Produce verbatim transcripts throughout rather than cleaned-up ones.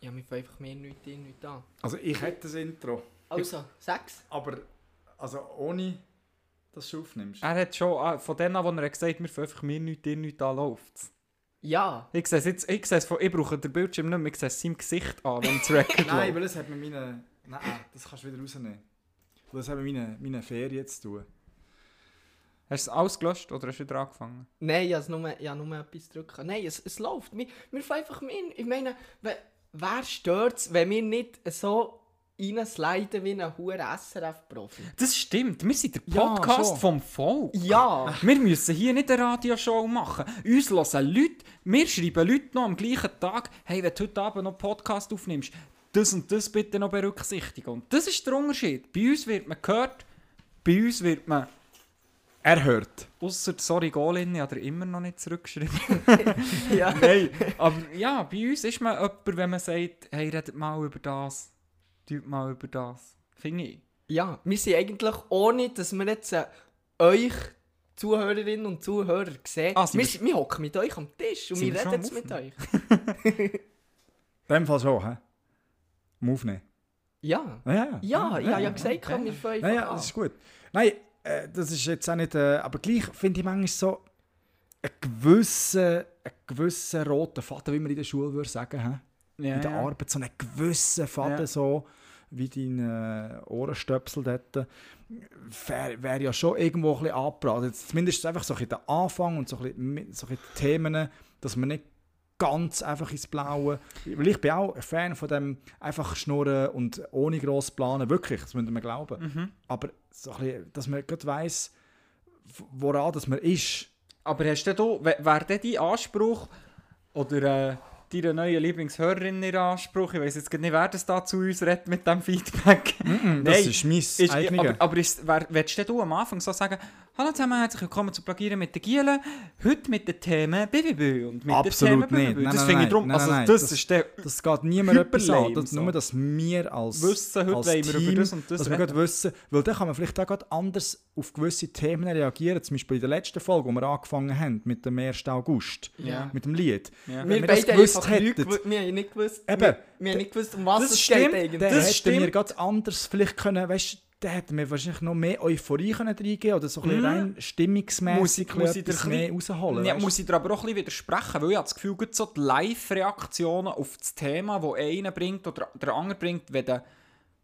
Ja, mir fällt einfach mehr nichts in, nichts an. Also ich hätte das Intro. Also, sechs? Aber also ohne, dass du es aufnimmst. Er hat schon, von denen, die er gesagt hat, mir fällt einfach mehr nichts in, nichts an, läuft es. Ja. Ich sehe es jetzt, ich sehe es von, ich brauche den Bildschirm nicht mehr, ich sehe es seinem Gesicht an, wenn es Record läuft. Nein, weil es hat mit meinen, nein, das kannst du wieder rausnehmen. Das hat mit meinen, meinen Ferien zu tun. Hast du es alles gelöscht oder hast du wieder angefangen? Nein, ich habe nur, ich habe nur etwas drücken. Nein, es, es läuft. Mir, mir fällt einfach mehr in, ich meine, wer stört es, wenn wir nicht so reinsliden wie ein hoher S R F-Profi? Das stimmt. Wir sind der Podcast ja, vom Volk. Ja. Wir müssen hier nicht eine Radioshow machen. Uns hören Leute, wir schreiben Leute noch am gleichen Tag, hey, wenn du heute Abend noch einen Podcast aufnimmst, das und das bitte noch berücksichtigen. Und das ist der Unterschied. Bei uns wird man gehört, bei uns wird man erhört. Ausser, sorry, Golin, hat er immer noch nicht zurückgeschrieben. Ja. Nein, aber ja, bei uns ist man jemand, wenn man sagt, hey, redet mal über das, tut mal über das. Finde ich. Ja, wir sind eigentlich, ohne dass wir jetzt äh, euch Zuhörerinnen und Zuhörer sehen, ah, wir, wir hocken mit euch am Tisch und wir reden jetzt mit euch. In dem Fall schon, hä? Am Aufnehmen. Ja. Ja, ja, ja, ja, ja, ja gesagt, ja, ja, wir fangen ja, ja, an. Das ist gut. Nein, das ist jetzt auch nicht, äh, aber gleich finde ich manchmal so einen gewissen, einen gewissen roten Faden, wie man in der Schule würde sagen, ja, in der ja. Arbeit, so einen gewissen Faden, ja, so wie deine äh, Ohrenstöpsel dort, wäre wär ja schon irgendwo ein bisschen angebracht. Zumindest einfach so ein bisschen der Anfang und so ein bisschen, so ein bisschen die Themen, dass man nicht ganz einfach ins Blaue. Weil ich bin auch ein Fan von dem einfach schnurren und ohne gross planen. Wirklich, das müssen wir glauben. Mhm. Aber so ein bisschen, dass man gerade weiss, woran das man ist. Aber hast du da, wäre denn dein Anspruch oder äh, deine neue Lieblingshörerin ihr Anspruch? Ich weiss jetzt nicht, wer das da zu uns redet mit diesem Feedback. Mm-mm, das Nein, ist mein ist, Aber, aber ist, wär, willst du am Anfang so sagen, «Hallo zusammen, herzlich willkommen zu «Plagieren mit den Gielen», heute mit den Themen «Bibibü» und mit Absolut den Themen «Bibibü». Das finde ich drum, nein, also nein, das, das ist der Das geht niemand etwas an, das, so. Nur dass wir als, wissen, heute als Team, wir über das und das dass wir gerade wissen, weil dann kann man vielleicht auch anders auf gewisse Themen reagieren, zum Beispiel in der letzten Folge, wo wir angefangen haben, mit dem ersten August, yeah, mit dem Lied. Yeah. Wenn wir, wir das gewusst hätten. Wir haben nicht gewusst, Eben, wir, wir haben nicht gewusst um was es geht eigentlich. Dann hätten wir ganz anders vielleicht können, weißt, da hätten wir wahrscheinlich noch mehr Euphorie reingeben können oder so ein bisschen mm. rein stimmungsmässig muss ich, muss ich mehr rausholen. Ja, muss ich dir aber auch ein bisschen widersprechen, weil ich habe das Gefühl, so die Live-Reaktionen auf das Thema, das einer bringt oder der andere bringt, wenn du,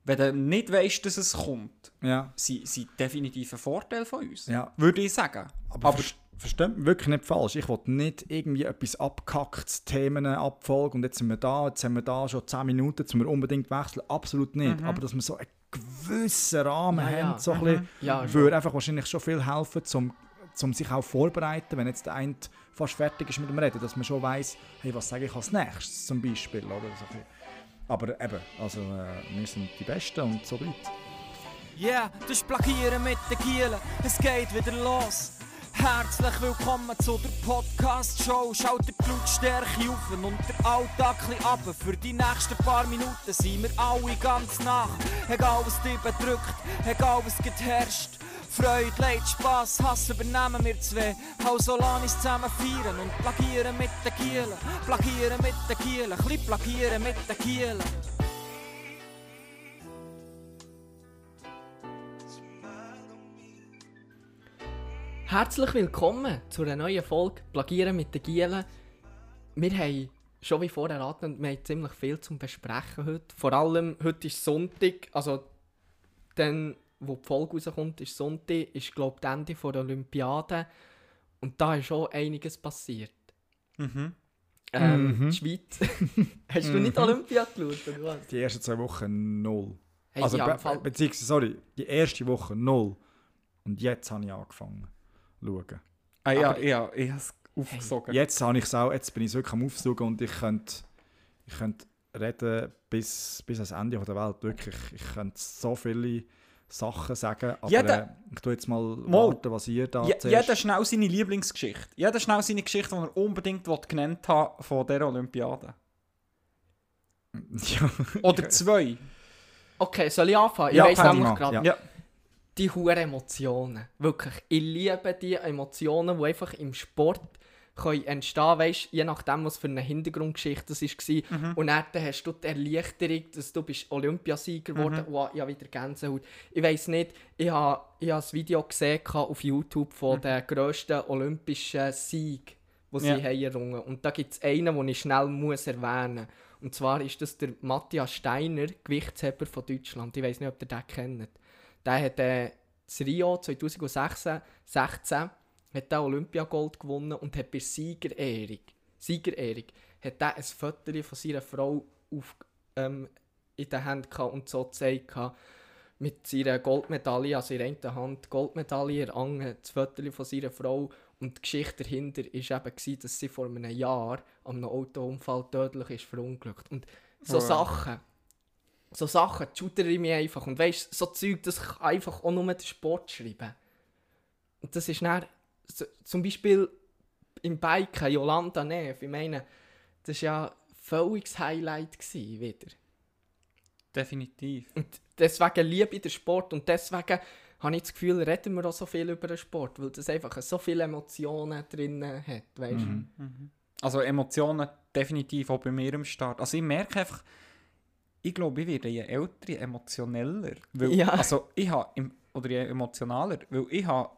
wenn du nicht weißt, dass es kommt, ja, sind, sind definitiv ein Vorteil von uns, ja, würde ich sagen. Aber, aber versteht mich wirklich nicht falsch. Ich will nicht irgendwie etwas abgehacktes, Themen abfolgen und jetzt sind wir da, jetzt haben wir da schon zehn Minuten, jetzt müssen wir unbedingt wechseln. Absolut nicht. Mhm. Aber dass man so einen gewissen Rahmen ja, haben, ja, so mhm, ein ja, würde einfach wahrscheinlich schon viel helfen, um zum sich auch vorbereiten, wenn jetzt der eine fast fertig ist mit dem Reden, dass man schon weiss, hey, was sage ich als nächstes zum Beispiel. Oder? So aber eben, also äh, wir sind die Besten und so weit. Yeah, das ist Plagieren mit den Gielen, es geht wieder los. Herzlich willkommen zu der Podcast-Show. Schaut der Blutstärke auf und der Alltag ab. Für die nächsten paar Minuten sind wir alle ganz nach. Egal was dich bedrückt, egal was geherrscht. Freude, Leid, Spass, Hass übernehmen wir zwei. Also lass uns zusammen feiern und plagieren mit den Gielen. Plagieren mit den Gielen, ein bisschen plagieren mit den Gielen. Herzlich willkommen zu einer neuen Folge «Plagieren mit den Gielen». Wir haben schon wie vorher erraten, wir haben ziemlich viel zum Besprechen heute. Vor allem, heute ist Sonntag, also dann, wo die Folge rauskommt, ist Sonntag, ist glaube ich Ende der Olympiade. Und da ist schon einiges passiert. Mhm. Ähm, mhm. Die Schweiz. Hast du nicht Olympiade geschaut, oder was? Die ersten zwei Wochen null. Hey, also, be- be- beziehungsweise, sorry, die erste Woche null. Und jetzt habe ich angefangen. Schauen. Ah ja, aber, ja, ich habe es aufgesogen. Hey, jetzt habe ich es auch, jetzt bin ich es wirklich am Aufsaugen und ich könnte, ich könnte reden bis, bis ans Ende der Welt. Wirklich, ich könnte so viele Sachen sagen, aber jeder, äh, ich tue jetzt mal warten, was ihr da erzählt. Jeder schnell seine Lieblingsgeschichte. Jeder schnell seine Geschichte, die er unbedingt genannt hat von dieser Olympiade. Ja. Oder zwei. Okay, soll ich anfangen? Ich ja, weiss nämlich gerade. Die hohen Emotionen. Wirklich. Ich liebe die Emotionen, die einfach im Sport können entstehen, weißt, je nachdem, was für eine Hintergrundgeschichte das war. Mhm. Und dann hast du die Erleichterung, dass du bist Olympiasieger geworden. Mhm. Wow, ich habe wieder Gänsehaut. Ich weiss nicht, ich habe, ich habe ein Video gesehen auf YouTube von mhm. der grössten olympischen Sieg, die sie ja. haben errungen. Und da gibt es einen, den ich schnell muss erwähnen muss. Und zwar ist das der Matthias Steiner, Gewichtsheber von Deutschland. Ich weiss nicht, ob ihr den kennt. Der hat äh, das Rio zweitausendsechzehn hat er Olympiagold gewonnen und hat bei Siegerehrung, Siegerehrung hat er ein Foto von seiner Frau auf, ähm, in der Hand gehabt und so gezeigt gehabt, mit seiner Goldmedaille, also in einer Hand Goldmedaille, in der anderen das Foto von seiner Frau. Und die Geschichte dahinter war eben, dass sie vor einem Jahr an einem Autounfall tödlich ist verunglückt. Und so wow. Sachen, so Sachen, die schudere ich mich einfach. Und weißt, so Zeug, das kann einfach auch nur den Sport schreiben. Und das ist dann, so, zum Beispiel im Biken, Jolanda Neff, ich meine, das war ja ein völliges Highlight gewesen, wieder. Definitiv. Und deswegen liebe ich den Sport und deswegen habe ich das Gefühl, reden wir auch so viel über den Sport, weil das einfach so viele Emotionen drin hat, weißt du? Mhm. Mhm. Also Emotionen definitiv auch bei mir am Start. Also ich merke einfach, ich glaube, ich werde je älter, emotioneller. Weil, ja. Also ich habe, oder je emotionaler, weil ich habe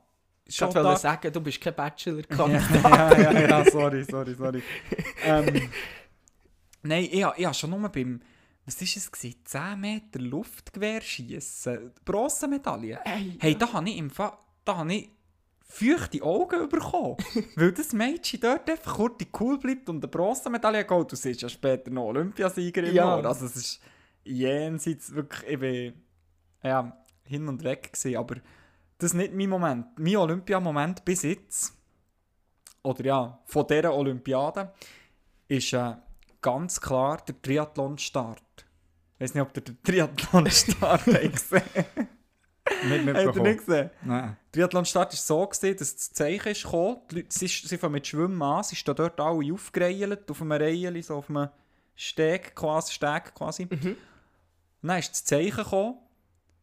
Ich wollte da... sagen, du bist kein Bachelor-Kandidat. ja, ja, ja, ja, sorry, sorry, sorry. ähm, nein, ich habe schon nur beim, was war es, zehn Meter Luftgewehrschiessen, Bronzemedaille. Hey, hey, da habe ich im Fall, da habe ich feuchte Augen bekommen. Weil das Mädchen dort einfach kurz cool bleibt und eine Bronzemedaille geholt. Du siehst ja später noch Olympiasieger im Jahr. Also es ist jenseits wirklich, ich bin ja, hin und weg gewesen, aber das ist nicht mein Moment. Mein Olympiamoment bis jetzt, oder ja, von dieser Olympiade, ist äh, ganz klar der Triathlon-Start. Ich weiss nicht, ob ihr den Triathlon-Start gesehen habt. Nicht mitbekommen. Habt ihr nicht gesehen? Nein. Der Triathlon-Start war so, gewesen, dass das Zeichen ist gekommen. Die Leute, sie, sie fangen mit Schwimmen an, sie sind dort alle aufgereilt, auf einem Reihen, so auf einem Steg quasi. Steg quasi. Mhm. Dann ist das Zeichen gekommen.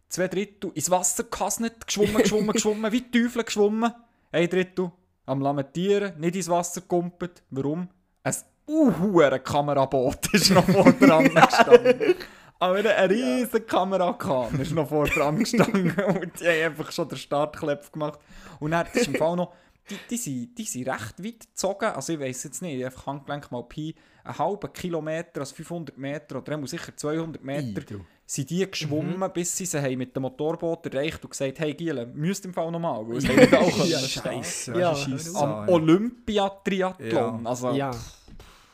Zwei Drittel ins Wasser gehasnet, geschwommen, geschwommen, geschwommen, wie die Teufel geschwommen. Ein Drittel am Lamentieren, nicht ins Wasser gekumpelt. Warum? Ein uhuere Kameraboot ist noch vor dran gestanden. Aber eine riesige ja. Kamerakan ist noch vor dran gestanden. Und die haben einfach schon den Startknopf gemacht. Und dann ist im Fall noch, die, die, sind, die sind recht weit gezogen. Also ich weiss jetzt nicht, einfach Handgelenk mal Pi, einen halben Kilometer, also fünfhundert Meter oder sicher zweihundert Meter. I, sind die geschwommen, mhm. bis sie sie haben mit dem Motorboot erreicht und gesagt, hey Giele, müsst im Fall nochmal, weil es haben nicht auch ja, Scheisse, ja, Scheisse. Am Olympia-Triathlon. Ja. Also, ja.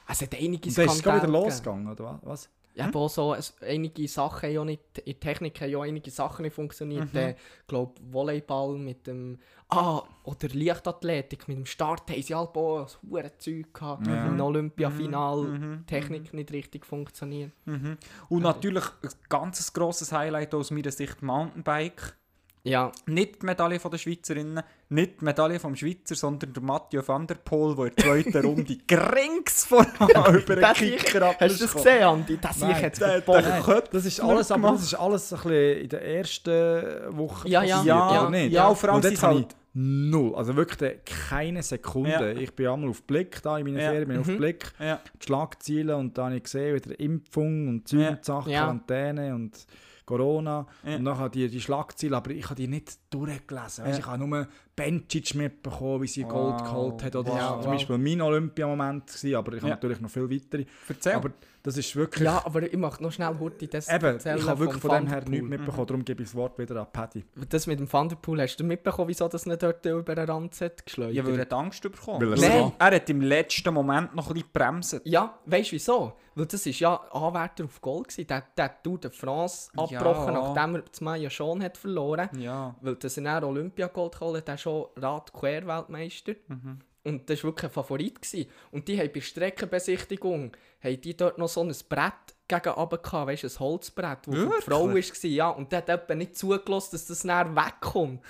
Es hat einige Skandale. Ist es wieder losgegangen, oder was? Ja, hm? aber so, also, einige Sachen ja nicht, in der Technik haben ja einige Sachen nicht funktioniert. Mhm. Ich glaube, Volleyball mit dem, ah, oder Leichtathletik mit dem Start, haben sie halt auch ein hohes Zeug gehabt. Ja. Im Olympiafinal mhm. Technik nicht richtig funktioniert. Mhm. Und natürlich ein ganz grosses Highlight aus meiner Sicht, Mountainbike. Ja. Nicht die Medaille von der Schweizerinnen, nicht die Medaille vom Schweizer, sondern der Mathieu van der Poel, der in der zweiten Runde Grings vorher über den Kicker abgeschlossen hat. Hast du das gesehen, Andi? Das Nein, ich jetzt der, der das ist alles, aber das ist alles ein bisschen in der ersten Woche ja, ja. Ja, ja, nicht. Ja, vor allem sind halt null. Also wirklich keine Sekunde. Ja. Ich bin einmal auf Blick, da in meiner ja. Ferien bin ich mhm. auf Blick. Ja. Die Schlagziele und dann habe ich gesehen, wieder Impfung und Zeug ja. und Sachen, ja. Quarantäne und Corona ja. und nachher die, die Schlagziele, aber ich habe die nicht durchgelesen. Ja. Ich habe nur Bencic mitbekommen, wie sie wow. Gold geholt hat. Oder ja, das war wow. zum Beispiel mein Olympiamoment gewesen, aber ich habe ja. natürlich noch viel weitere. Erzähl. Aber das ist wirklich... Ja, aber ich mache noch schnell Hurti das Eben, ich habe wirklich von dem her nichts mitbekommen, mhm. darum gebe ich das Wort wieder an Paddy. Das mit dem Van der Poel, hast du mitbekommen, wieso das nicht dort über den Rand hat geschleudert? Ja, weil er hat Angst bekommen. Nein. Er hat im letzten Moment noch ein bisschen gebremst. Ja, weißt du wieso? Weil das war ja Anwärter auf Gold gewesen. Der, der Tour de France ja. abgebrochen, nachdem er das Maillot schon hat verloren. Ja. Weil das in der Olympiagold geholt hat, der schon Rad-Quer-Weltmeister. Mhm. Und das war wirklich ein Favorit gewesen. Und die haben bei Streckenbesichtigung haben die dort noch so ein Brett gegen oben gehabt, weißt du, ein Holzbrett, wo die Frau war. Ja, und der hat jemand nicht zugelassen, dass das nachher wegkommt.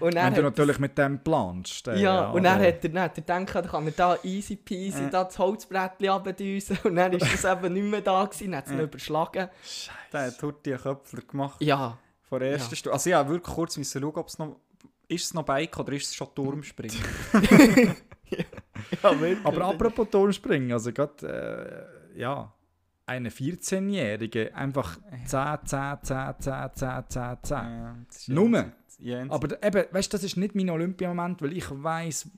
Und dann wenn du natürlich das... mit dem planst. Ja, ja, und dann, ja. Hat er, dann hat er gedacht, da kann man da easy peasy äh. da das Holzbrettchen runterdüsen. Und dann war das eben nicht mehr da gewesen, dann hat es äh. ihn überschlagen. Scheiße. Der hat Hurti einen Köpfler gemacht. Ja. Vor der ersten ja. Stunde. Also ja, wirklich kurz müssen schauen, ob es noch... Ist es noch Bike oder ist es schon Turmspringen? Ja, aber apropos Turmspringen, also gerade, äh, ja, eine vierzehn-Jährige, einfach zehn, zehn, zehn, zehn, zehn, zehn. Ja, nur. Ja, aber eben, weißt du, das ist nicht mein Olympiamoment, weil ich weiss,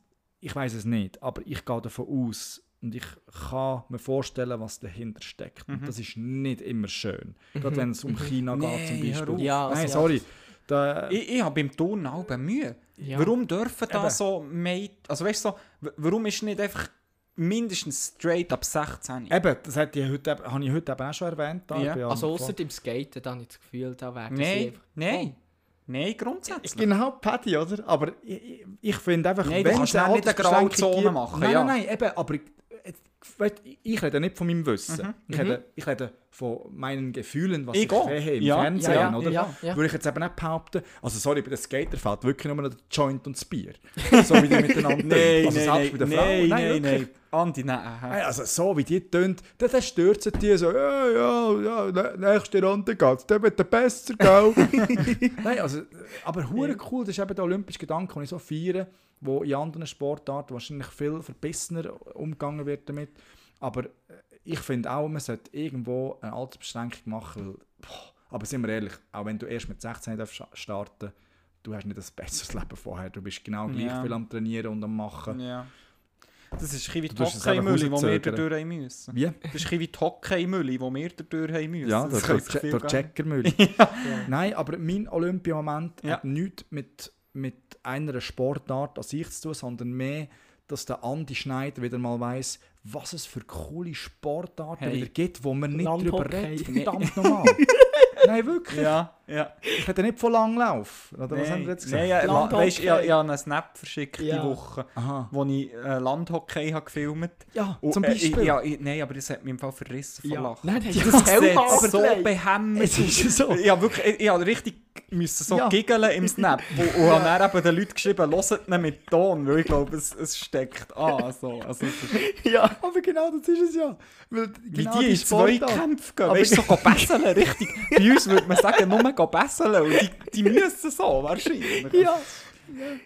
ich weiss es nicht, aber ich gehe davon aus und ich kann mir vorstellen, was dahinter steckt. Mhm. Und das ist nicht immer schön. Mhm. Gerade wenn es um China nee, geht zum Beispiel. Ja, nein, also, sorry. Da, ich ich habe beim Turnen auch Mühe. Ja. Warum dürfen da eben so Mädchen, also weißt du, so, warum ist nicht einfach mindestens straight ab sechzehn? Eben, das habe ich heute, habe ich heute eben auch schon erwähnt. Da ja. Also ausser dem Skaten, da habe ich das Gefühl, da wäre nein, nein. Nein, grundsätzlich. Genau, Paddy, oder? Aber ich, ich finde einfach, nein, wenn es eine Grauzone machen. Nein, ja. nein, nein, eben, aber ich, ich, ich rede nicht von meinem Wissen. Mhm. Ich, rede, ich rede von meinen Gefühlen, was ich, ich sehe im ja, Fernsehen, ja, ja, oder? Ja, ja. Würde ich jetzt eben nicht behaupten, also sorry, bei den Skater fällt wirklich nur der Joint und das Bier. So wie die miteinander nein, also nein, selbst bei den nein, Frauen. Nein, nein, nein. Andi, nein. Also so wie die tönt, dann stürzen die so, ja, ja, ja, nächste Runde geht's, dann wird der besser, gell? Nein, also, aber hure cool, das ist eben der olympische Gedanke, den ich so feiere, wo in anderen Sportarten wahrscheinlich viel verbissener umgegangen wird damit. Aber ich finde auch, man sollte irgendwo eine Altersbeschränkung machen, weil, boah, aber sind wir ehrlich, auch wenn du erst mit sechzehn starten darfst, du hast nicht ein besseres Leben vorher, du bist genau gleich yeah. viel am Trainieren und am Machen. Yeah. Das ist wie die Hockey-Mülli, die wir dadurch haben müssen. Wie? Das ist wie die Hockey-Mülli, die wir dadurch haben müssen. Ja, das, das ist der Checker-Mülli. Ja. Ja. Nein, aber mein Olympiamoment ja. hat nichts mit, mit einer Sportart an sich zu tun, sondern mehr, dass der Andi Schneider wieder mal weiss, was es für coole Sportarten hey. wieder gibt, wo man nicht drüber redet. Verdammt nochmal. Nein, wirklich. Ja, ja. Ich hätte nicht von Langlauf. Oder was haben wir jetzt gesagt? Nein, ja, weißt, ich, ich habe einen Snap verschickt ja. die Woche, aha, wo ich äh, Landhockey habe gefilmt habe. Ja, und, zum Beispiel. Äh, ja, ich, nein, aber das hat mich im Fall verrissen ja. vor Lachen. Nein, das, das sieht so behämmert. Es ist so. Ich musste wirklich, ich, ich richtig müssen so ja. giggeln im Snap. Und ja. habe dann den Leuten geschrieben, hört ihn mit Ton, weil ich glaube, es, es steckt an. So. Also, ja, aber genau das ist es ja. Weil genau die, die in Zweikämpfe gehen, weißt du, so besseln, richtig. Bei uns würde man sagen, nur gehen besseln und die, die müssen so, wahrscheinlich. Ja.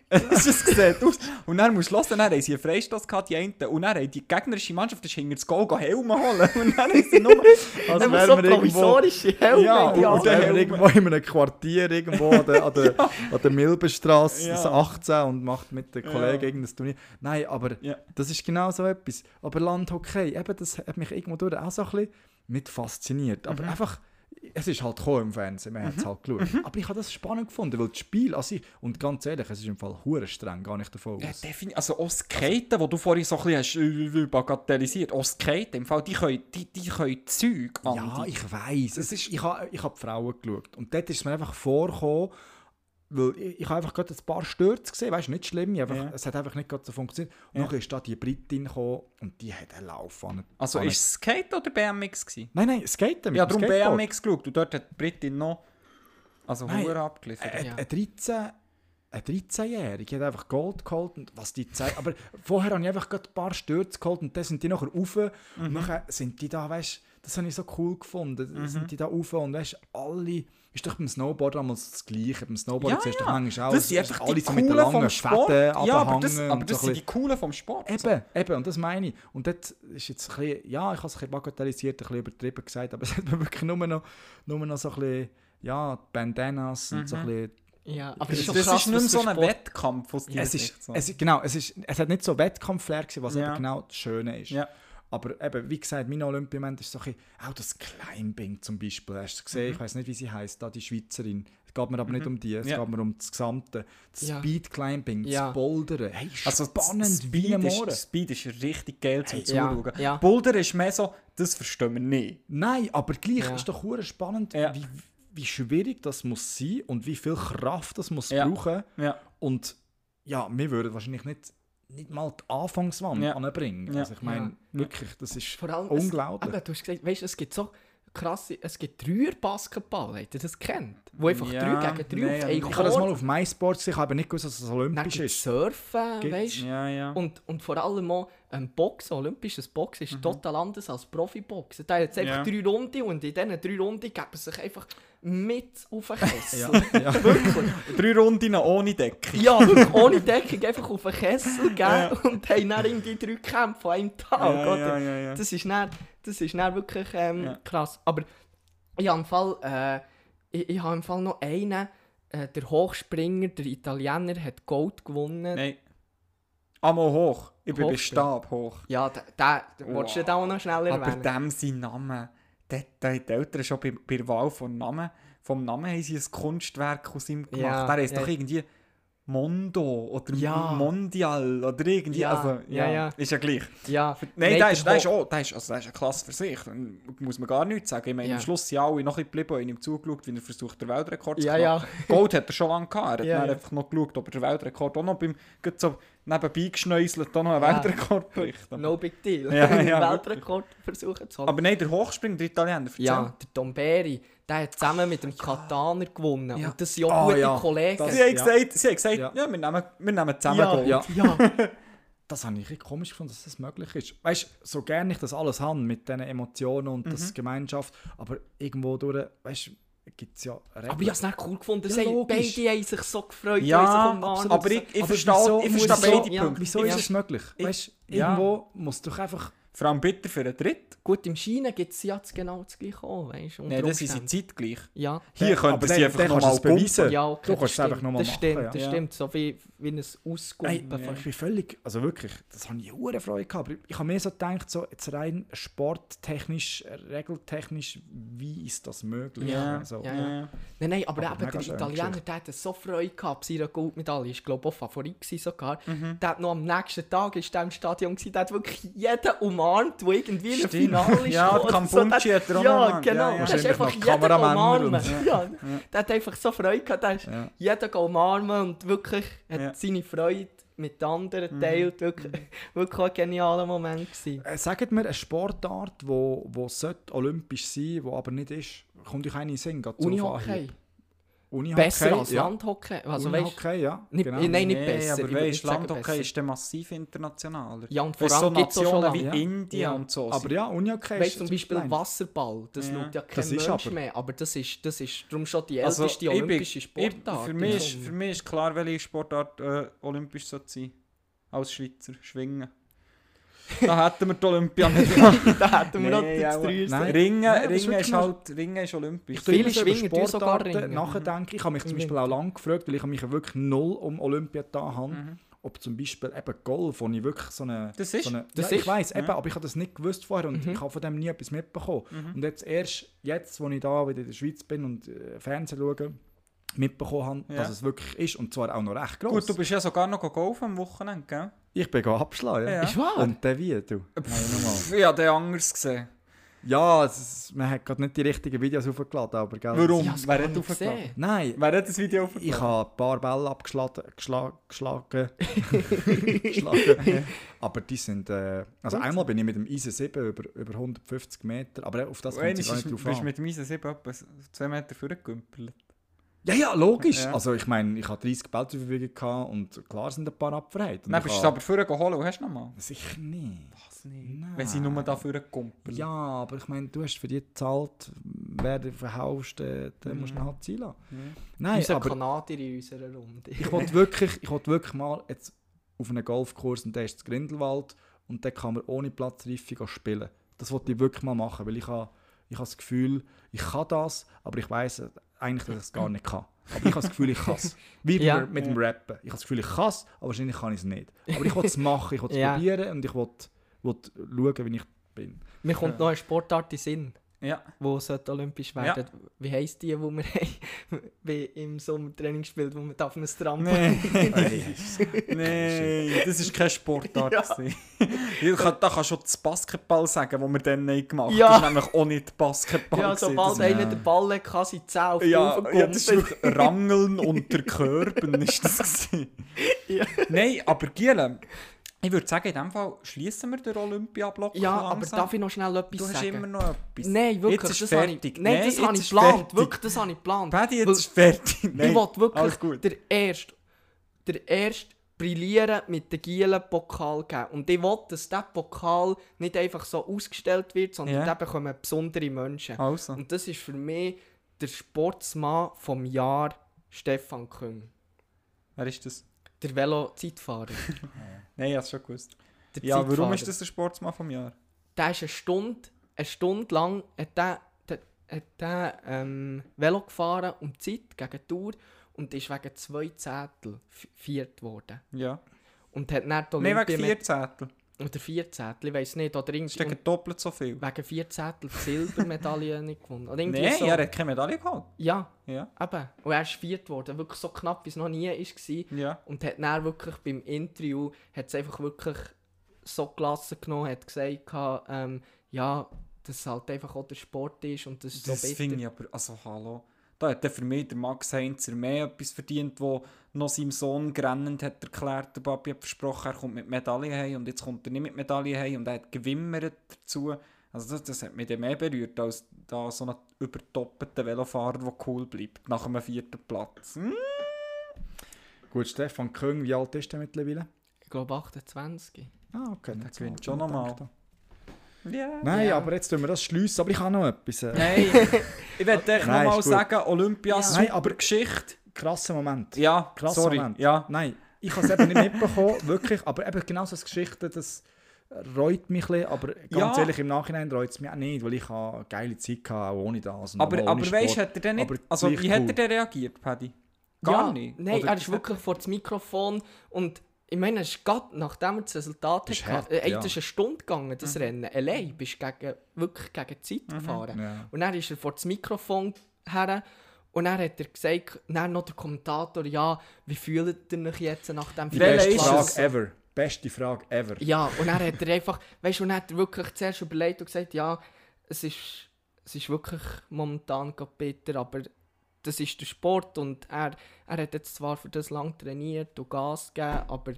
Es ist gesehen aus. Und dann musst du hören, dann haben sie einen Freistoß gehabt, die einen, und dann haben die gegnerische Mannschaft das hinter das Goal Helme holen und dann haben sie nur... Also dann wären so wir provisorische Helme. Ja, ja, und dann haben irgendwo in einem Quartier irgendwo an der, an der, ja. an der Milbenstrasse ja. achtzehn und macht mit den Kollegen ja. irgendein Turnier. Nein, aber ja. das ist genau so etwas. Aber Landhockey, eben, das hat mich irgendwo durch auch so ein bisschen nicht fasziniert, aber mhm. einfach... Es ist halt gekommen im Fernsehen, man mhm. hat es halt geschaut. Mhm. Aber ich habe das spannend gefunden, weil das Spiel an sich, und ganz ehrlich, es ist im Fall hure streng, gar nicht davon aus. Ja, definitiv. Also auch Skaten, also, wo du vorhin so ein bisschen hast, bagatellisiert, auch Skaten, im Fall, die können, die, die können Zeug an. Ja, ich weiss. Es ist, ich habe ich hab Frauen geschaut. Und dort ist es mir einfach vorgekommen, weil ich, ich habe einfach gerade ein paar Stürze gesehen, weißt du, nicht schlimm, einfach, ja. es hat einfach nicht so funktioniert. Ja. Nachher ist da die Britin gekommen und die hat einen Lauf an. Also war es Skate oder B M X gewesen? Nein, nein, Skate. Ja, darum B M X geschaut und dort hat die Britin noch also Huren abgeliefert. Äh, ja. Eine dreizehn-Jährige hat einfach Gold geholt und was die Zeit... Aber vorher habe ich einfach gerade ein paar Stürze geholt und dann sind die nachher rauf mhm. und nachher sind die da, weißt du, das habe ich so cool gefunden, mhm. sind die da rauf und weißt alle... Ist doch beim Snowboard damals das Gleiche. Beim Snowboard ja, siehst du ja. manchmal auch, das sind einfach alle so mit den langen Fäden abhängen. Ja, aber das, aber das so sind die Coolen vom Sport. Eben, so. eben, und das meine ich. Und das ist jetzt ein bisschen, ja, ich habe es ein bisschen bagatellisiert, ein bisschen übertrieben gesagt, aber es hat mir wirklich nur noch, nur noch so ein bisschen, ja, Bandanas mhm. und so ein bisschen... Ja, aber das, das ist, krass, ist nicht so ein Sport. Wettkampf aus ja, es ist, so. es, Genau, es, ist, es hat nicht so Wettkampf-Flair gewesen, was ja. eben genau das Schöne ist. Ja. Aber eben, wie gesagt, mein Olympiament ist so ein auch das Climbing zum Beispiel. Hast du gesehen? Mhm. Ich weiss nicht, wie sie heisst, da die Schweizerin. Es geht mir aber mhm. nicht um die, es ja. geht mir um das Gesamte. Das ja. Speedclimbing, ja. das Bouldern. Hey, also spannend, Speed ist, Speed ist richtig geil zum hey, Zuschauen. Ja. Ja. Bouldern ist mehr so, das verstehen wir nicht. Nein, aber gleich ja. ist doch super spannend, ja. wie, wie schwierig das muss sein und wie viel Kraft das muss ja. brauchen. Ja. Und ja, wir würden wahrscheinlich nicht... nicht mal die Anfangswand ja. anbringen. Also ich meine, ja. wirklich, das ist vor allem unglaublich. Es, aber du hast gesagt, weißt, es gibt so krasse, es gibt Dreier-Basketball, habt ihr das kennt? Wo einfach ja, drei gegen drei nee, auf Ich habe das mal auf MySports, ich habe nicht gewusst, dass es olympisch ist. Surfen, weißt du? Ja, ja. Und, und vor allem auch ähm, Boxen, olympisches Boxen ist mhm. total anders als Profiboxen. Da hat einfach ja. drei Runden und in diesen drei Runden geben sie sich einfach mit auf den Kessel. ja, ja. Wirklich. Drei Runden ohne Deckung. Ja, wirklich, ohne Deckung, einfach auf den Kessel gell? Ja. Und haben dann irgendwie drei Kämpfe an einem Tag. Ja, ja, ja, ja. Das ist dann, das ist dann wirklich ähm, ja. krass. Aber ich habe im Fall, äh, ich, ich habe im Fall noch einen, äh, der Hochspringer, der Italiener, hat Gold gewonnen. Nein. Einmal hoch. Ich bin bei Stab hoch. Ja, da, da, da wow. wolltest du den auch noch schneller erwähnen. Aber dem sein Name. Da haben die Eltern schon bei, bei der Wahl vom Namen, vom Namen haben sie ein Kunstwerk aus ihm gemacht. Ja, der ist ja. doch irgendwie Mondo oder ja. Mondial oder irgendwie. Ja, also, ja, ja, ja. Ist ja gleich. Ja. Nein, der ist, der ist auch der ist, also der ist eine Klasse für sich. Muss man gar nichts sagen. Ich meine, ja. am Schluss sind alle noch ein bisschen geblieben und ihm zugeschaut, wie er versucht, den Weltrekord ja, zu machen. Ja. Gold hat er schon lange gehabt. Er ja, hat ja. einfach noch geschaut, ob er den Weltrekord auch noch beim, so nebenbei geschnäuselt, da noch einen ja. Weltrekord bricht. No big deal. Ja, ja, Weltrekord versuchen zu haben. Aber nein, der Hochspringer, der Italiener, erzähl. Ja, der Domberi. Der hat zusammen Ach, mit dem Kataner ja. gewonnen. Ja. Und das sind auch oh, gute ja. Kollegen. Das, sie haben ja. gesagt, sie haben gesagt ja. Ja, wir, nehmen, wir nehmen zusammen ja, Gold. Ja. Ja. Das habe ich komisch gefunden, dass das möglich ist. Weißt du, so gerne ich das alles habe mit diesen Emotionen und mhm. der Gemeinschaft, aber irgendwo durch, weißt du, gibt's ja Regeln. Aber ich habe es nicht cool gefunden. Ja, beide haben sich so gefreut. Ja, um aber ich, ich verstehe beide ja. Punkte. Wieso ja. ist es möglich? Ich, weißt, ja. Irgendwo musst du einfach... Vor allem bitter für einen Dritt. Gut, im Schienen gibt es ja genau das Gleiche auch. Weißt, nein, das ist in zeitgleich. Ja. Hier ja, könnten sie einfach nochmal beweisen. Ja, okay, du kannst es einfach nochmal machen. Stimmt, ja. Das stimmt, so wie, wie ein Ausgumpen. Ja. Ich bin völlig, also wirklich, das habe ich hohe Freude gehabt. Aber ich habe mir so gedacht, so jetzt rein sporttechnisch, regeltechnisch, wie ist das möglich? Ja. Also, ja, ja. Ja. Nein, nein, aber, aber eben der Italiener, der hat so Freude gehabt, seine Goldmedaille. Ich glaube auch Favorit sogar. Mhm. Der hat noch am nächsten Tag in diesem Stadion gewesen, der hat wirklich jeden umarmt. Wo irgendwie im Finale ist. Ja, Kampunchi hat er auch ja, genau. Ja, ja. Das ist einfach jeder umarmen. Und, ja. Ja. Ja. Der hat einfach so Freude gehabt. Der ist ja. jeder umarmen und wirklich hat ja. seine Freude mit anderen geteilt. Mhm. Wirklich, wirklich ein genialer Moment gewesen. Äh, sagt mir eine Sportart, die wo, wo olympisch sein sollte, die aber nicht ist. Kommt euch eine in den Sinn? Unihockey. Unihockey, besser als ja. Landhockey. Also Unihockey, ja. Nicht, genau. Nein, nicht nee, besser. Aber weißt, Landhockey ist dann massiv internationaler. Ja, und vor allem so Nationen wie ja. Indien ja. und so. Aber ja, Unihockey weißt, ist zum Beispiel klein. Wasserball, das schaut ja, ja kein Mensch aber, mehr. Aber das ist, das ist darum schon die älteste also, olympische Sportart. Ich, für, mich ist, für mich ist klar, welche Sportart äh, olympisch sein sollte. Als Schweizer, Schwingen. Da hätten wir die Olympia nicht gemacht. Da hätten wir nee, noch die drei. Ringen, Ringen ist halt Ringen ist olympisch. Ich viele Schwingen, du sogar Ringen. Nachdenken. Ich habe mich zum Beispiel auch lange gefragt, weil ich mich wirklich null um Olympia da habe. Mhm. Ob zum Beispiel eben Golf, wo ich wirklich so eine... Das ist, so eine, das ja, ich weiss, ja. eben, aber ich habe das nicht gewusst vorher und mhm. ich habe von dem nie etwas mitbekommen. Mhm. Und jetzt erst jetzt, wo ich da wieder in der Schweiz bin und äh, Fernsehen schaue, mitbekommen habe, ja. dass es wirklich ist. Und zwar auch noch recht gross. Gut, du bist ja sogar noch Golf am Wochenende, gell? Ich bin abschlagen. Ja. Ist wahr? Und der wie, du? Pff, ich habe den anders gesehen. Ja, ist, man hat gerade nicht die richtigen Videos hochgeladen, aber... Gell, warum? Ja, wer hat das hochgeladen? Nein. Wer hat das Video hochgeladen? Ich habe ein paar Bälle abgeschlagen. Geschlagen. geschlagen. Aber die sind... Äh, also einmal bin ich mit dem Eisen sieben über, über hundertfünfzig Meter, aber auf das kommt es gar nicht drauf an. Du bist mit dem Eisen sieben etwa zwei Meter vorgegümpelt. Ja, ja, logisch. Ja. Also ich meine, ich hatte dreißig Bälle zur Verfügung und klar sind ein paar abgefreit. Dann bist du es aber vorgeholt und hast du nochmal? Sicher nicht. Was nicht? Nein. Wenn sie nur da vorgekumpelt. Ja, aber ich meine, du hast für die gezahlt, wer du verhaust, dann mhm. musst du ihn halt ziehen lassen. Mhm. Nein, unser aber... Kanadier in unserer Runde. Ich wollte wirklich, ich wollte wirklich mal jetzt auf einen Golfkurs und der ist in Grindelwald und dann kann man ohne Platzreife spielen. Das wollte ich wirklich mal machen, weil ich habe, ich habe das Gefühl, ich kann das, aber ich weiss... Eigentlich, dass ich es gar nicht kann. Aber ich habe das Gefühl, ich kann es. Wie ja. mit dem Rappen. Ich habe das Gefühl, ich kann es, aber wahrscheinlich kann ich es nicht. Aber ich will es machen, ich will es ja. probieren und ich will, will schauen, wie ich bin. Mir kommt ja. noch eine Sportart in Sinn, ja. die olympisch werden sollte. Ja. Wie heisst die, die wir wie im Sommertraining spielt, wo man auf einem Trampolin... Nein, nee. Das ist keine Sportart. Ja. Ich kann, da kannst du schon das Basketball sagen, das wir dann nicht gemacht haben. Ja. Das war nämlich auch nicht Basketball. Ja, sobald einer den Ball hat, kann sie zehn auf die ja, ja, das war wirklich Rangeln unter Körben. Ist das ja. Nein, aber Gielen, Ich würde sagen, in dem Fall schließen wir den Olympia-Block. Ja, langsam. Aber darf ich noch schnell etwas sagen? Du hast sagen? Immer noch etwas. Nein, wirklich, jetzt ist das habe ich, nein, nein, das habe ich geplant. Wirklich, das habe ich geplant. Paddy, jetzt ist fertig. Nein. Ich wollte wirklich der erste, der erste Brillieren mit dem gelben Pokal geben. Und ich will, dass dieser Pokal nicht einfach so ausgestellt wird, sondern yeah. den bekommen besondere Menschen. Also. Und das ist für mich der Sportsmann vom Jahr, Stefan Küng. Wer ist das? Der Velo-Zeitfahrer. Nein, ich hab's schon gewusst. Der ja, Zeitfahrer. Warum ist das der Sportsmann vom Jahr? Der ist eine Stunde, eine Stunde lang hat der, der, hat der, ähm, Velo gefahren um die Zeit gegen die Tour und ist wegen zwei Zehntel viert worden. Ja. Und hat nicht Olympia... Nein, wegen vier Zehntel. Oder vier Zehntel, ich weiss nicht. Oder das ist wegen doppelt so viel. Wegen vier Zehntel Silbermedaille nicht gewonnen. Nein, so. Er hat keine Medaille geholt. Ja, ja. Eben. Und er ist viert worden, wirklich so knapp, wie es noch nie war. Ja. Und hat dann wirklich beim Interview, hat es einfach wirklich so gelassen genommen, hat gesagt, ähm, ja, dass es halt einfach auch der Sport ist und das ist so bitter. Das finde ich aber, also hallo. Da hat für mich der Max Heinzer mehr etwas verdient, wo noch seinem Sohn grennend hat erklärt, der Papi hat versprochen, er kommt mit Medaille heim und jetzt kommt er nicht mit Medaille heim und er hat gewimmert dazu. Also das, das hat mich dann mehr berührt, als da so ein übertoppter Velofahrer, der cool bleibt, nach einem vierten Platz. Mm. Gut, Stefan Küng, wie alt ist der mittlerweile? Ich glaube achtundzwanzig. Ah, okay. Der gewinnt schon nochmal. Yeah. Nein, yeah. Aber jetzt tun wir das schliessen, aber ich habe noch etwas. Äh. Nein, ich werde euch noch mal sagen, Olympia, ja. Nein, aber Geschichte. Krasser Moment. Ja, krasser sorry. Moment. Ja. Nein, ich habe es eben nicht mitbekommen, wirklich, aber eben genau so eine Geschichte, das reut mich ein bisschen, aber ganz ja. ehrlich, im Nachhinein reut es mich auch nicht, weil ich eine geile Zeit hatte, auch ohne das. Und aber aber weißt du, nicht, also wie cool. Hat er denn reagiert, Paddy? Gar ja, nicht. Nein, oder er ist wirklich vor das Mikrofon und... Ich meine, es ist gerade, nachdem er das Resultat hatte, hart, äh, ja. ist eine Stunde gegangen, das mhm. Rennen. Allein bist du gegen, wirklich gegen die Zeit mhm. gefahren. Ja. Und dann ist er vor das Mikrofon her und dann hat er gesagt, dann noch der Kommentator, ja, wie fühlt ihr euch jetzt nach dem die beste Frage ever. Beste Frage ever. Ja, und dann hat er einfach, weißt du, und dann hat er wirklich zuerst überlegt und gesagt, ja, es ist, es ist wirklich momentan gerade bitter, aber das ist der Sport und er, er hat jetzt zwar für das lang trainiert und Gas gegeben, aber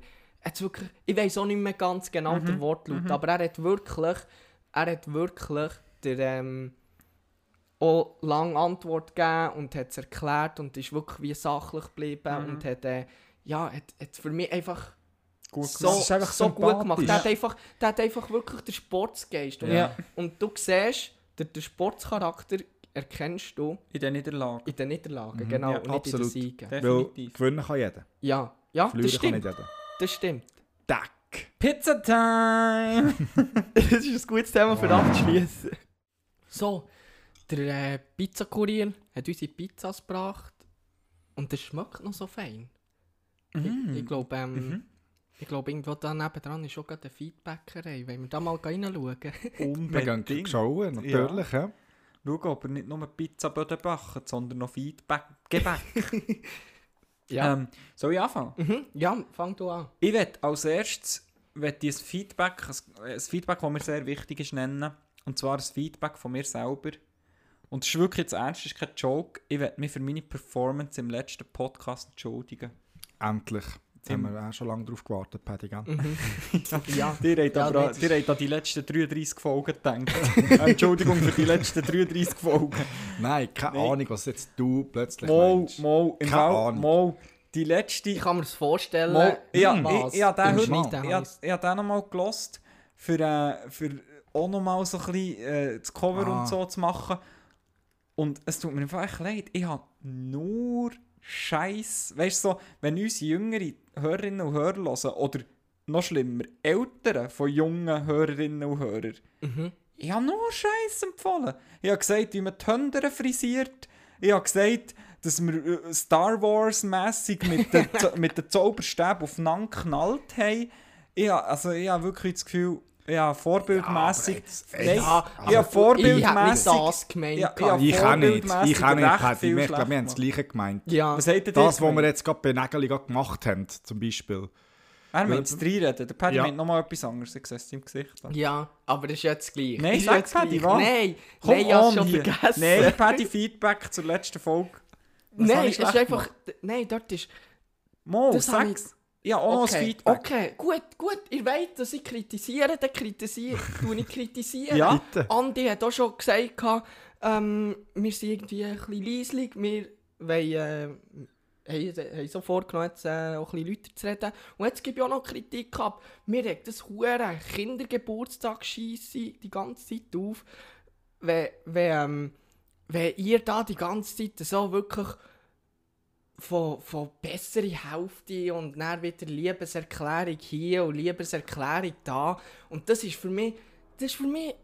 jetzt wirklich, ich weiss auch nicht mehr ganz genau mhm. den Wortlaut, mhm. aber er hat wirklich, er hat wirklich der, ähm, auch lange Antwort gegeben und hat es erklärt und ist wirklich wie sachlich geblieben mhm. und hat, äh, ja, hat, hat für mich einfach gut so, einfach so gut gemacht. Der hat einfach, der hat einfach wirklich den Sportsgeist. Und, ja. und du siehst, den, den Sportscharakter erkennst du in den Niederlagen. In den Niederlagen, mhm. genau. Ja, und absolut. Nicht in den Siegen. Definitiv. Weil gewinnen kann jeder. Ja, ja das stimmt. Kann nicht jeder. Das stimmt. Dack. Pizza Time! Das ist ein gutes Thema für abzuschließen. So, der äh, Pizzakurier hat unsere Pizzas gebracht. Und das schmeckt noch so fein. Mhm. Ich, ich glaube, ähm, mhm. Ich glaube, irgendwo da nebendran ist schon gerade eine Feedbackerei. Wenn wir da mal reinschauen. Unbedingt. Wir gehen schauen, natürlich. Ja. Ja. Schauen, ob er nicht nur Pizzaböden backen, sondern noch Feedback-Gebäck. Ja. ähm, soll ich anfangen? Mhm. Ja, fang du an. Ich werde als erstes möchte ich ein Feedback, ein Feedback, das mir sehr wichtig ist, nennen. Und zwar ein Feedback von mir selber. Und das ist wirklich jetzt ernst, das ist kein Joke. Ich werde mich für meine Performance im letzten Podcast entschuldigen. Endlich. Jetzt haben wir auch schon lange darauf gewartet, Paddy. Mhm. ja. ja. Dir habt ja, an, an die letzten dreiunddreißig Folgen gedacht. Entschuldigung für die letzten dreiunddreißig Folgen. Nein, keine Nein. Ahnung, was jetzt du plötzlich mal, meinst. Mal, keine Fall, Ahnung. Mal, die letzte... Ich kann mir das vorstellen. Mal, ich habe den noch mal gehört, für, äh, für auch noch mal so ein bisschen äh, das Cover ah. und so zu machen. Und es tut mir einfach echt leid. Ich habe nur... Scheiß, weißt du, so, wenn uns jüngere Hörerinnen und Hörer hören, oder noch schlimmer, Eltern von jungen Hörerinnen und Hörern, mhm. ich habe nur Scheiß empfohlen. Ich habe gesagt, wie man die Hände frisiert. Ich habe gesagt, dass wir Star Wars-mässig mit den, mit den Zauberstäben aufeinander geknallt haben. Ich habe, also, ich habe wirklich das Gefühl, ja, vorbildmässig. Ja, ja, ich habe vorbildmässig. Ja, ich habe ich habe nicht. Ich habe nicht. Ich glaube, wir haben das Gleiche gemeint. Ja. Was das, was wir jetzt gerade bei Nägeli gemacht haben, zum Beispiel. Er meint es reinreden. Der Paddy ja. meint nochmal etwas anderes. Ich sehe es im Gesicht. Dann. Ja, aber das ist jetzt gleich. Nein, sag Paddy, was? Nein, komm, nein, ich habe es schon hier. Vergessen. Nein, Paddy, Feedback zur letzten Folge. Das nein, es ist einfach... Nein, dort ist... Mo, sag's. Ja, auch okay. Noch ein Feedback. Okay, gut, gut. Ihr wollt, dass ich kritisiere, dann kritisiere ich. Nicht kritisieren. Ja. Andi hat auch schon gesagt, ähm, wir sind irgendwie ein bisschen leislich. Wir wollen, äh, haben so vorgenommen, jetzt äh, auch ein bisschen lauter zu reden. Und jetzt gebe ich auch noch Kritik ab. Mir regt das Huren Kindergeburtstagsscheisse die ganze Zeit auf, wenn, wenn, ähm, wenn ihr da die ganze Zeit so wirklich von, von besseren Hälfte und dann wieder Liebeserklärung hier und Liebeserklärung da. Und das ist für mich, das ist für mich,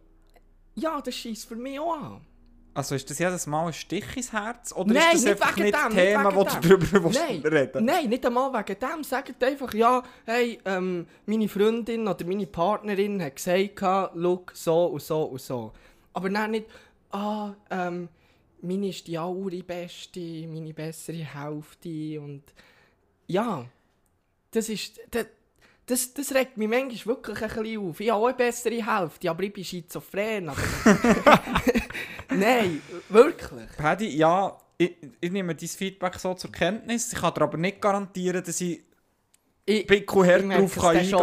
ja, das scheisst für mich auch an. Also ist das jedes Mal ein Stich ins Herz? Oder nein, ist das einfach nicht das Thema, wo du darüber reden willst? Nein, nicht einmal wegen dem. Sagt einfach, ja, hey, ähm, meine Freundin oder meine Partnerin hat gesagt, schau, so und so und so. Aber dann nicht, ah, ähm, meine ist die aure Beste, meine bessere Hälfte und ja, das ist, das, das, das regt mich manchmal wirklich ein bisschen auf. Ich habe auch eine bessere Hälfte, aber ich bin schizophren. Aber nein, wirklich. Paddy, ja, ich, ich nehme dein Feedback so zur Kenntnis. Ich kann dir aber nicht garantieren, dass ich, ich pickelhart drauf kann eingehen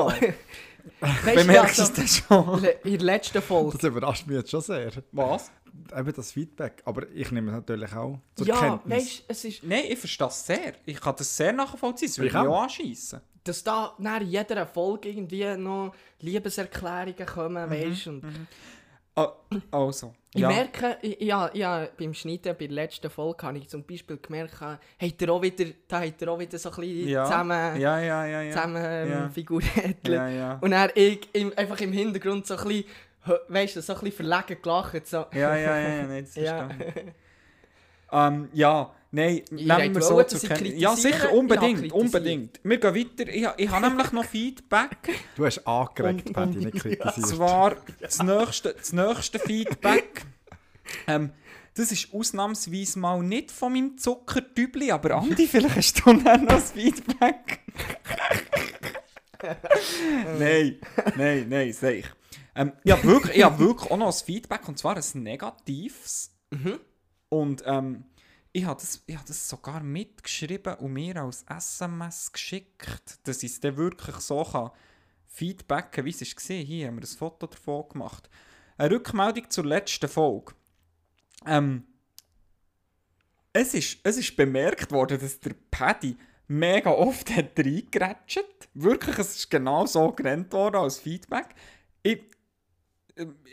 kann. Bemerkst du also, es denn schon? In der letzten Folge. Das überrascht mich jetzt schon sehr. Was? Eben das Feedback. Aber ich nehme es natürlich auch zur ja, Kenntnis. Ja, weißt, es ist... Nein, ich verstehe es sehr. Ich kann das sehr nachvollziehen. Das würde ich mich auch anschiessen. Dass da nach jeder Folge irgendwie noch Liebeserklärungen kommen, mhm, weißt du? Mhm. Oh, also. Ich ja. merke, ja, ja, beim Schneiden, bei der letzten Folge, habe ich zum Beispiel gemerkt, habt ihr auch wieder, da habt ihr auch wieder so ein bisschen ja. zusammen, ja, ja, ja, ja. zusammen ja. Figurettchen. Ja, ja. Und dann ich im, einfach im Hintergrund so ein bisschen, weißt du, so ein bisschen verlegen gelacht. So. Ja, ja, ja, nein, das verstehe ja. ähm, ja, nein, nehmen wir so zu kennen. Ja, sicher, unbedingt, unbedingt. Wir gehen weiter. Ich, ich habe nämlich noch Feedback. Du hast angeregt, Paddy, nicht kritisiert. Und zwar das nächste, das nächste Feedback. ähm, das ist ausnahmsweise mal nicht von meinem Zuckertübli, aber Andi, vielleicht hast du noch ein Feedback. nein, nein, nein, sag ich. Ähm, ich habe wirklich, ich habe wirklich auch noch ein Feedback, und zwar ein negatives. Mhm. Und ähm, ich habe das, hab das sogar mitgeschrieben und mir als S M S geschickt, dass ich es dann wirklich so kann feedbacken kann, wie es war. Hier haben wir ein Foto davon gemacht. Eine Rückmeldung zur letzten Folge. Ähm, es, ist, es ist bemerkt worden, dass der Paddy mega oft hat reingeratscht. Wirklich, es ist genau so genannt worden als Feedback. Ich,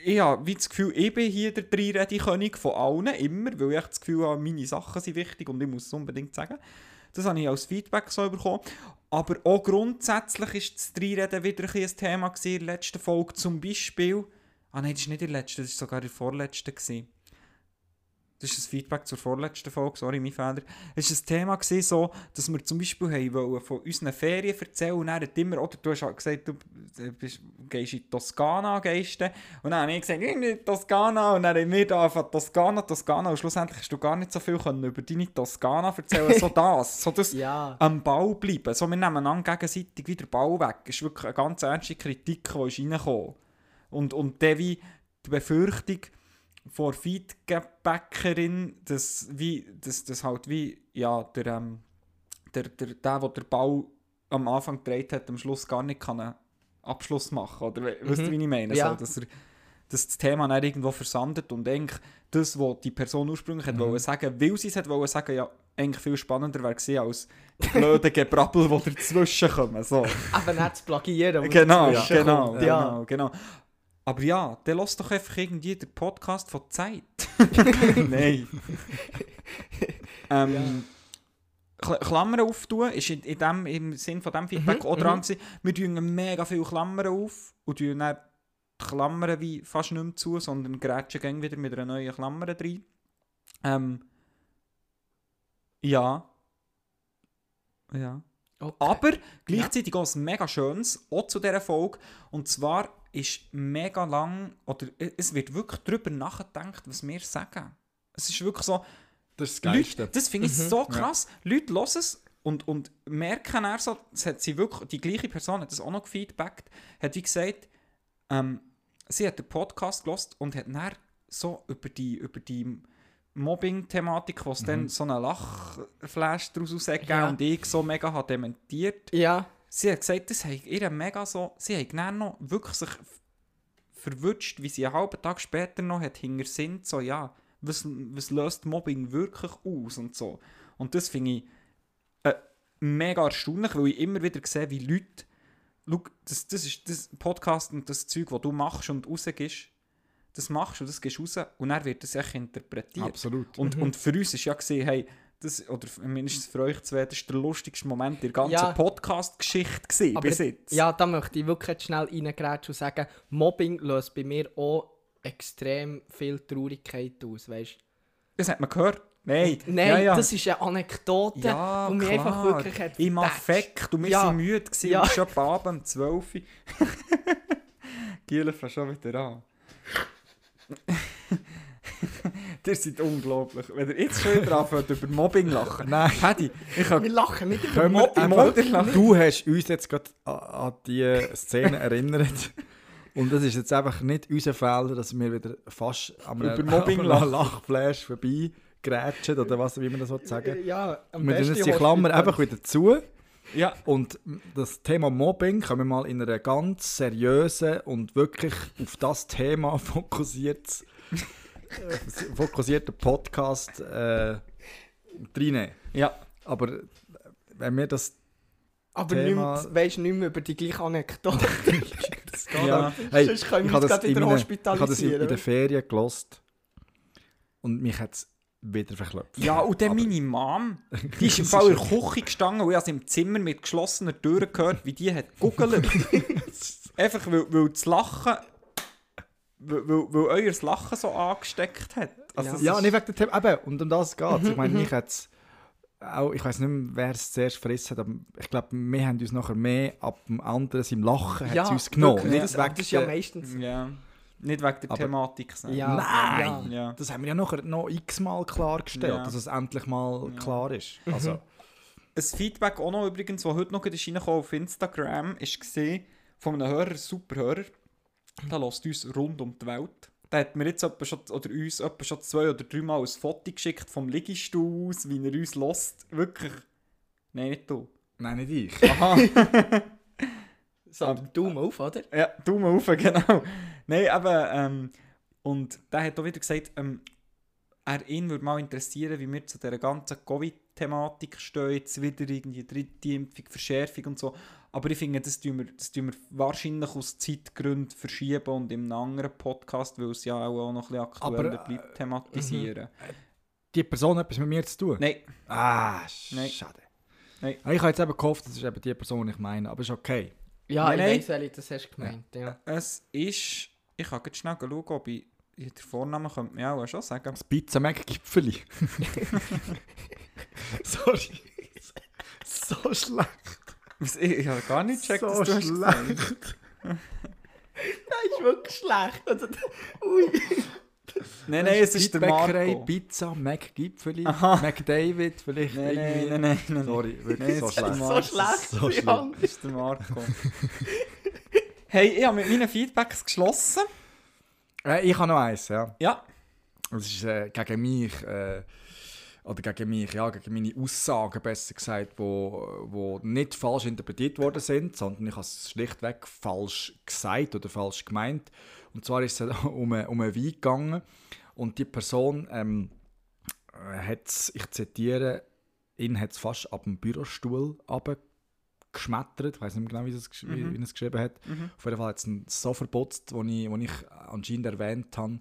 ich habe wie das Gefühl, ich bin hier der Dreiredekönig von allen, immer, weil ich das Gefühl habe, meine Sachen sind wichtig und ich muss es unbedingt sagen. Das habe ich als Feedback so bekommen. Aber auch grundsätzlich war das Dreireden wieder ein, ein Thema gewesen, in der letzten Folge zum Beispiel. Ah nein, das war nicht in der letzten, das war sogar in der vorletzten gewesen. Das ist ein Feedback zur vorletzten Folge, sorry, mein Fehler. Es war ein Thema gewesen, so, dass wir zum Beispiel haben von unseren Ferien erzählen und dann hat immer, oder du hast gesagt, du bist, gehst in die Toskana, gehst dann. Und dann habe ich gesagt, ich bin in Toskana. Und dann haben wir da von Toskana, Toskana. Und schlussendlich hast du gar nicht so viel können über deine Toskana erzählen. So das, so das ja. am Ball bleiben. So, wir nehmen an gegenseitig wieder den Ball weg. Das ist wirklich eine ganz ernste Kritik, die ist reingekommen. Und, und dann wie die Befürchtung vor Feedbackerin, dass wie das, das halt wie ja der ähm, der der der, der Ball am Anfang gedreht hat, am Schluss gar nicht kann einen Abschluss machen oder we- mhm. weißt du, wie ich meine, ja. so, dass, er, dass das Thema dann irgendwo versandet und eigentlich das, was die Person ursprünglich mhm. hat wollen sagen, weil sie es hat wollen sagen, ja eigentlich viel spannender wäre gewesen als die blöden Gebrabbel, die dazwischen kommen, so. Aber nicht zu plagieren. Genau, ja. genau, ja. genau, genau. Aber ja, dann hörst doch einfach irgendwie den Podcast von Zeit. Nein. ähm, ja. Klammern auftun ist in, in dem, im Sinn von diesem Feedback mhm, auch dran gewesen. Wir tun mega viele Klammern auf und tun dann die Klammern wie fast nicht mehr zu, sondern grätschen wieder mit einer neuen Klammer rein. Ähm, ja. Ja. Okay. Aber gleichzeitig ja. auch ein mega schönes, auch zu dieser Folge. Und zwar ist mega lang, oder es wird wirklich darüber nachgedacht, was wir sagen. Es ist wirklich so, das ist das Geilste. Leute, das finde ich mhm. so krass. Ja. Leute hören es und, und merken dann so, das hat sie wirklich, die gleiche Person hat das auch noch gefeedbackt, hat wie gesagt, ähm, sie hat den Podcast gehört und hat dann so über die, über die Mobbing-Thematik, wo es mhm. dann so eine Lachflash daraus gegeben ja. und ich so mega hat dementiert. Ja. sie hat gesagt, das hat ihr mega so, sie hat dann noch wirklich sich verwünscht, wie sie einen halben Tag später noch hat hintersinnt, so ja, was, was löst Mobbing wirklich aus und so. Und das finde ich äh, mega erstaunlich, weil ich immer wieder sehe, wie Leute, look, das, das ist das Podcast und das Zeug, das du machst und rausgibst, das machst und das gehst raus und dann wird das echt interpretiert. Absolut. Und, mhm. und für uns ist ja gesehen, hey, das, oder mindestens für euch zwei, das ist der lustigste Moment der ganzen ja, Podcast-Geschichte bis jetzt. Ja, da möchte ich wirklich schnell reingrätschen und sagen, Mobbing löst bei mir auch extrem viel Traurigkeit aus, weißt? Das hat man gehört. Nein, Nein ja, ja. das ist eine Anekdote, ja, die mich einfach wirklich hat im Affekt und wir ja. waren müde, gewesen, ja. und schon am Abend um zwölf Uhr. Gielen fängt schon wieder an. Ihr seid unglaublich. Wenn ihr jetzt schon wieder anfängt, über Mobbing lachen. Nein, Hedi, ich hab... Wir lachen nicht über Mobbing. Mobbing lachen. Du hast uns jetzt gerade an diese Szene erinnert. Und das ist jetzt einfach nicht unser Fehler, dass wir wieder fast am Lachflash vorbei gerätschen oder was, wie man das so sagen. Ja, am wir besten. Wir die Klammer einfach wieder zu. Ja. Und das Thema Mobbing können wir mal in einer ganz seriösen und wirklich auf das Thema fokussiert fokussierten Podcast äh, reinnehmen. Ja. Aber wenn wir das aber Thema... Aber weisst nicht mehr über die gleiche Anekdote. Das geht ja. Hey, sonst können wir uns gerade wieder hospitalisieren. Ich habe das in, in den Ferien gehört und mich hat es wieder verklopft. Ja, und dann aber meine Mom, die ist im Fall in der Küche gestanden und ich habe im Zimmer mit geschlossener Tür gehört, wie die hat gegoogelt. Einfach, weil, weil das Lachen... Weil, weil, weil euer Lachen so angesteckt hat. Also ja, ja nicht wegen dem Thema. Eben, und um das geht es. Ich meine, ich jetzt auch, ich weiss nicht mehr, wer es zuerst frisst hat, aber ich glaube, wir haben uns nachher mehr ab dem anderen, seinem Lachen, ja, hat uns genommen. Wirklich, nicht ja, wegen das ist ja meistens... Ja. Nicht wegen der aber, Thematik sein. Ja. Nein! Ja. Das haben wir ja nachher noch x-mal klargestellt, ja. dass es endlich mal ja. klar ist. Also. Ein Feedback auch noch übrigens, das heute noch reingekommen auf Instagram, war von einem Hörer, Superhörer. Der lässt uns rund um die Welt. Der hat mir jetzt etwa schon, oder uns etwa schon zwei oder drei Mal ein Foto geschickt vom Liegestuhl aus, wie er uns lässt. Wirklich. Nein, nicht du. Nein, nicht ich. Aha. So, ähm, Daumen auf, oder? Ja, Daumen auf, genau. Nein, aber ähm, und der hat auch wieder gesagt, ähm, er ihn würde mal interessieren, wie wir zu dieser ganzen Covid-Thematik stehen. Jetzt wieder irgendwie dritte Impfung, Verschärfung und so. Aber ich finde, das tun wir, das tun wir wahrscheinlich aus Zeitgründen verschieben und in einem anderen Podcast, weil es ja auch noch ein bisschen aktueller aber, bleibt, thematisieren. Äh, die Person hat etwas mit mir zu tun? Nein. Ah, nein. Schade. Nein. Ich habe jetzt eben gehofft, das ist eben die Person, die ich meine, aber ist okay. Ja, nein, ich weiß, das hast du gemeint. Ja. Es ist... Ich kann jetzt schnell schauen, ob ich... Den Vornamen könnte man auch schon sagen. Das Pizza-Mac-Gipfeli. Sorry. So schlecht. Ich habe gar nicht gecheckt, so dass du schlecht. Nein, ist wirklich schlecht. Also, ui. Nein, nein, es ist der Marco. Pizza, Mac Gipfeli, Mac David vielleicht. Nein, nein, nein, nein. Sorry, wirklich so schlecht. So schlecht, so schlecht. Das ist der Marco. Hey, ich habe mit meinen Feedbacks geschlossen. Äh, ich habe noch eins, ja. Ja. Das ist äh, gegen mich... Äh, Oder gegen mich, ja, gegen meine Aussagen, besser gesagt, die wo, wo nicht falsch interpretiert worden sind, sondern ich habe es schlichtweg falsch gesagt oder falsch gemeint. Und zwar ist es um, um einen Wein gegangen und die Person ähm, hat, ich zitiere, ihn hat es fast ab dem Bürostuhl runtergeschmettert. Ich weiß nicht mehr genau, wie es gesch- mhm. wie es geschrieben hat. Mhm. Auf jeden Fall hat es ihn so verputzt, wo ich, wo ich anscheinend erwähnt habe,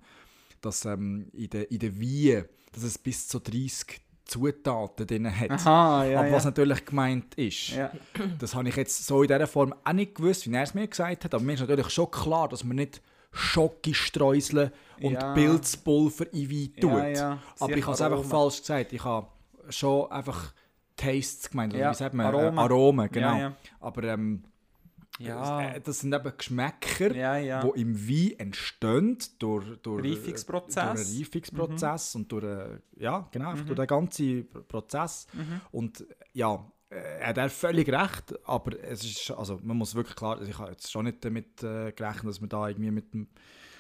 dass ähm, in der in der Wein, dass es bis zu dreißig Zutaten drin hat. Aha, ja, aber was ja. natürlich gemeint ist, ja. das habe ich jetzt so in dieser Form auch nicht gewusst, wie er es mir gesagt hat, aber mir ist natürlich schon klar, dass man nicht Schokostreusel und ja. Pilzpulver in Wein tut. Ja, ja. Aber ich habe es einfach falsch gesagt. Ich habe schon einfach Tastes gemeint, oder ja. wie sagt man? Aromen. Aromen, genau. Ja, ja. Aber ähm, ja. Das sind eben Geschmäcker, die ja, ja. im Wein entstehen durch, durch, Reifungsprozess. Durch einen Reifungsprozess mhm. und durch, ja, genau, mhm. durch den ganzen Prozess. Mhm. Und ja, er hat völlig recht, aber es ist, also man muss wirklich klar, ich habe jetzt schon nicht damit äh, gerechnet, dass man da irgendwie mit dem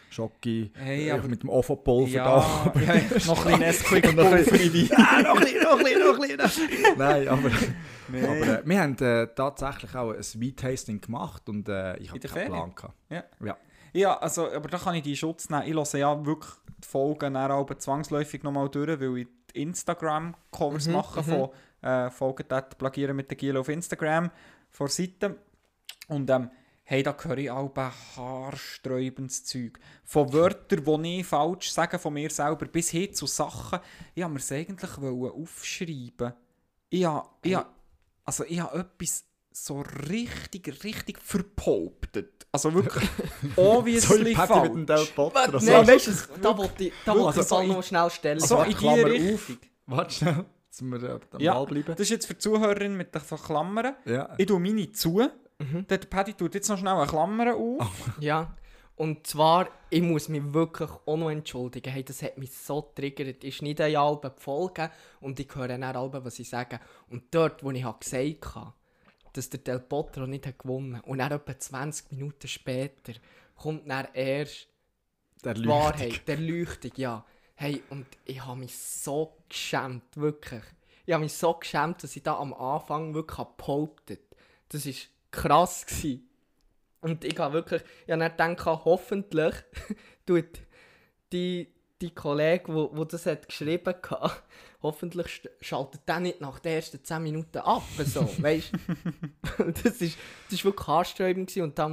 Schocke, hey, aber mit dem Ofenpulver ja, da. Ja, noch ein bisschen Nesquik-Pulver in Wein. Ah, noch ein bisschen, noch ein bisschen, noch ein bisschen. Nein, aber, nee. aber äh, wir haben äh, tatsächlich auch ein Weintasting gemacht und äh, ich habe keinen Ferien? Plan gehabt. Ja. Ja. Ja, also, aber da kann ich die Schutz nehmen. Ich höre ja wirklich die Folgen dann auch zwangsläufig nochmal durch, weil ich Instagram-Covers mhm, mache von äh, Folgen, die plagieren mit der Gielo auf Instagram vor Seite. Und ähm, hey, da höre ich auch ein haarsträubendes Zeug. Von Wörtern, die ich falsch sage von mir selber, bis hin zu Sachen. Ich wollte mir es eigentlich aufschreiben. Ich habe, ich habe, also ich habe etwas so richtig, richtig verpoptet. Also wirklich obviously falsch. Mit dem Del Potter, also nein, weißt du, da wollte ich da wollte ich noch schnell stellen. So in die Richtung. Warte schnell, dass wir am ja, Ball bleiben. Das ist jetzt für die Zuhörerin mit den Klammern. Ja. Ich tue meine zu. Mhm. Der Paddy tut jetzt noch schnell eine Klammer auf. Ja, und zwar, ich muss mich wirklich auch noch entschuldigen. Hey, das hat mich so triggert. Ich schneide eine Alben die Folge und ich höre dann Alben, was ich sage. Und dort, wo ich gesagt habe, dass der Del Potro nicht hat gewonnen hat, und dann etwa zwanzig Minuten später kommt dann erst der die Leuchtig. Wahrheit, der Leuchtung, ja. Hey, und ich habe mich so geschämt, wirklich. Ich habe mich so geschämt, dass ich da am Anfang wirklich behauptet habe. Das ist krass gewesen. Und ich habe wirklich, ich habe dann gedacht, hoffentlich tut die, die Kollege, wo, wo das hat geschrieben hat, hoffentlich schaltet der nicht nach den ersten zehn Minuten ab. So, weißt? das, ist, das ist wirklich haarsträubend gewesen und da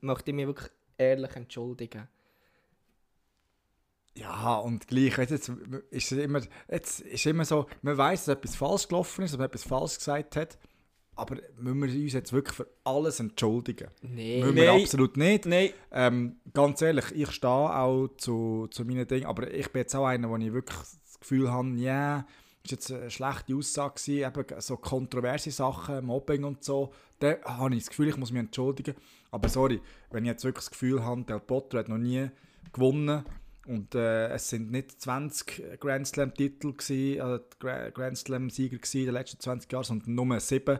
möchte ich mich wirklich ehrlich entschuldigen. Ja, und gleich, jetzt ist es immer, jetzt ist immer so, man weiss, dass etwas falsch gelaufen ist, dass man etwas falsch gesagt hat. Aber müssen wir uns jetzt wirklich für alles entschuldigen? Nein. Müssen wir nee. absolut nicht. Nee. Ähm, ganz ehrlich, ich stehe auch zu, zu meinen Dingen. Aber ich bin jetzt auch einer, wo ich wirklich das Gefühl habe, ja, yeah, das war jetzt eine schlechte Aussage gewesen, eben so kontroverse Sachen, Mobbing und so. Da habe ich das Gefühl, ich muss mich entschuldigen. Aber sorry, wenn ich jetzt wirklich das Gefühl habe, Del Potro hat noch nie gewonnen. Und äh, es sind nicht zwanzig Grand Slam-Titel gewesen, also Grand Slam-Sieger gewesen in den letzten zwanzig Jahren, sondern nur sieben.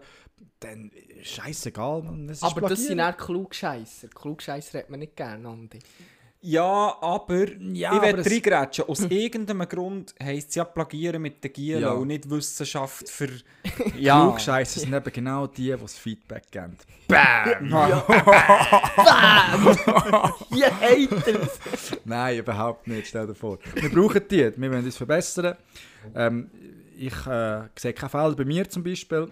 Dann scheissegal. Das aber plagieren. Das sind auch Klugscheisser. Klugscheisser hat man nicht gerne, Andi. Ja, aber ja, ich werde reingrätschen. Aus irgendeinem Grund heisst es ja plagieren mit der Gielo ja. und nicht Wissenschaft für... ja. Klugscheisser sind eben genau die, die das Feedback geben. Bam! Ja. Bam! Ihr haters! Nein, überhaupt nicht, stell dir vor. Wir brauchen die, wir wollen uns verbessern. Ähm, ich äh, sehe keinen Fehler bei mir zum Beispiel.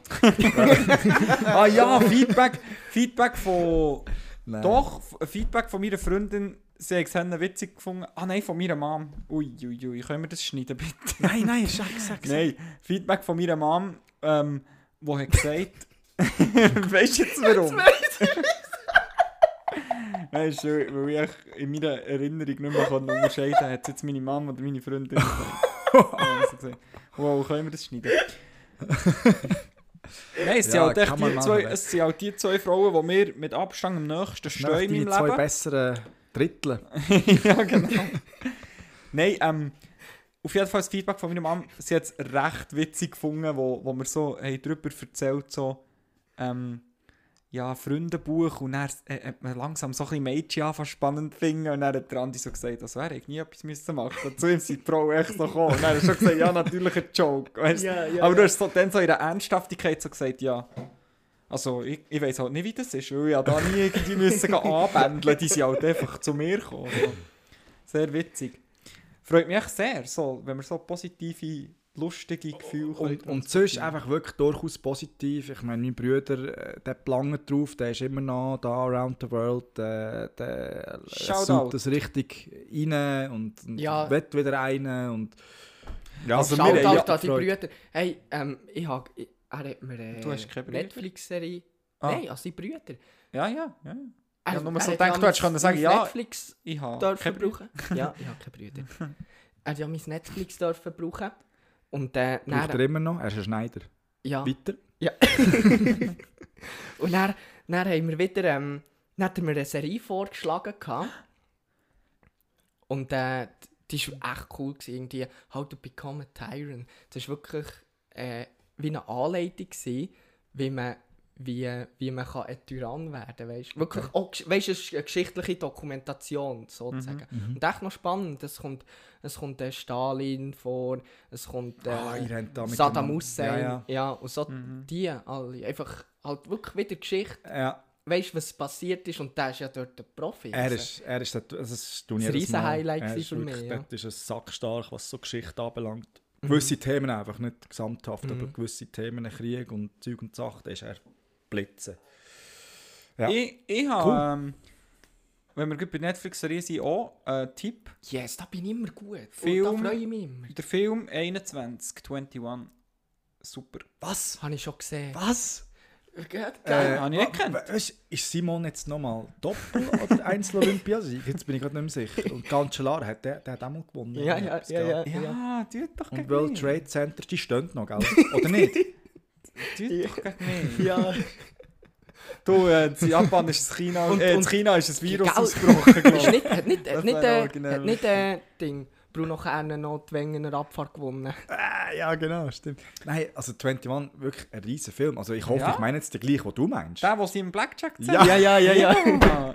ah ja, Feedback, Feedback von... Nein. Doch, Feedback von meiner Freundin, sie haben es witzig gefunden. Ah nein, von meiner Mom. Uiuiui, ui, ui. Können wir das schneiden bitte? Nein, nein, sag, sag, sag. Nein, Feedback von meiner Mom, ähm, wo hat gesagt... weißt du jetzt warum? Jetzt weiss ich nein, ist schön, weil ich in meiner Erinnerung nicht mehr unterscheiden konnte, hat es jetzt meine Mom oder meine Freundin gesagt. Wow, können wir das schneiden? Nein, es, ja, sind machen, zwei, es sind halt die zwei Frauen, die mir mit Abstand am nächsten stehen in meinem Leben. Zwei besseren Drittel. ja, genau. Nein, ähm, auf jeden Fall das Feedback von meiner Mama, sie hat es recht witzig gefunden, wo, wo mir so hey, darüber erzählt, so, ähm, ja, Freundebuch, und dann äh, hat man langsam so ein bisschen Mädchen anfangen spannend finden, und dann hat der Andi so gesagt, also er hätte nie etwas müssen machen müssen. Zu ihm sind die Frauen echt so gekommen. Und dann hat er schon gesagt, ja, natürlich ein Joke. Weißt? Yeah, yeah, aber du hast so, dann so in der Ernsthaftigkeit so gesagt, ja, also ich, ich weiss halt nicht, wie das ist, weil ich da nie irgendwie müssen anbändeln, die sind halt einfach zu mir gekommen. Also, sehr witzig. Freut mich sehr, so, wenn man so positive... lustige Gefühle. Und, und sonst einfach wirklich durchaus positiv. Ich meine, mein Bruder, der plangt drauf, der ist immer noch da around the world, der, der sucht das richtig rein und, und ja. will wieder rein. Und, ja, also Shoutout ja, an die Brüder. Hey, ähm, ich habe... Er hat mir eine Netflix-Serie... Ah. Nein, also die Brüder. Ja, ja, ja. Ich habe nur so gedacht, du hättest können sagen, ja, Netflix ich habe keine Brüder. Ja, ich habe keine Brüder. Er hat ja mein Netflix dürfen brauchen. Und äh, braucht er immer noch? Er ist ein Schneider. Ja. Weiter? Ja. und dann, dann haben wir wieder ähm, dann hat er mir eine Serie vorgeschlagen. Gehabt. Und äh, die war echt cool gewesen, irgendwie «How to become a Tyrant». Das war wirklich äh, wie eine Anleitung gewesen, wie man, wie, wie man kann ein Tyrann werden kann. Wirklich, okay. Auch, weißt, es ist eine geschichtliche Dokumentation, sozusagen. Mhm, und echt noch spannend, es kommt, es kommt äh, Stalin vor, es kommt äh, ah, Saddam Hussein, ja, ja. ja, und so mhm. die alle, einfach halt wirklich wieder Geschichte. Ja. Weißt du, was passiert ist, und der ist ja dort der Profi. Er ist, er ist das, das ist ein Riesen-Highlight für mich. Ja. Dort ist ein sackstark, was so Geschichte anbelangt. Mhm. Gewisse Themen einfach, nicht gesamthaft, mhm. aber gewisse Themen, Krieg und Zeug und Sachen, da ist er blitzen. Ja. Ich, ich habe, cool. ähm, wenn wir bei Netflix-Serie sind, auch einen äh, Tipp. Yes, da bin ich immer gut. Film, und da freue ich mich immer. Der Film einundzwanzig, einundzwanzig. Super. Was? Habe ich schon gesehen. Was? Geil, äh, habe ich nicht gekannt. Ist Simon jetzt nochmal Doppel- oder Einzel-Olympiasieg? Jetzt bin ich gerade nicht mehr sicher. Und Cancellara hat, der, der hat auch mal gewonnen. Ja, ja, ja, ja, ja. ja tut doch gegen mich. Und World Trade Center, die stehen noch, gell? Oder nicht? Tut doch gegen mich. Ja. Du, äh, in Japan ist das China, und, äh, in China ist das Virus gell. Ausgebrochen. Ist nicht, hat nicht, hat nicht, äh, hat nicht äh, Ding. Bruno Kerner noch die Wengener Abfahrt gewonnen. Äh, ja, genau, stimmt. Nein, also einundzwanzig, wirklich ein riesen Film. Also ich hoffe, ja? Ich meine jetzt den gleichen, den du meinst. Der, der sie im Blackjack zeigt? Ja, ja, ja, ja. ja. ja.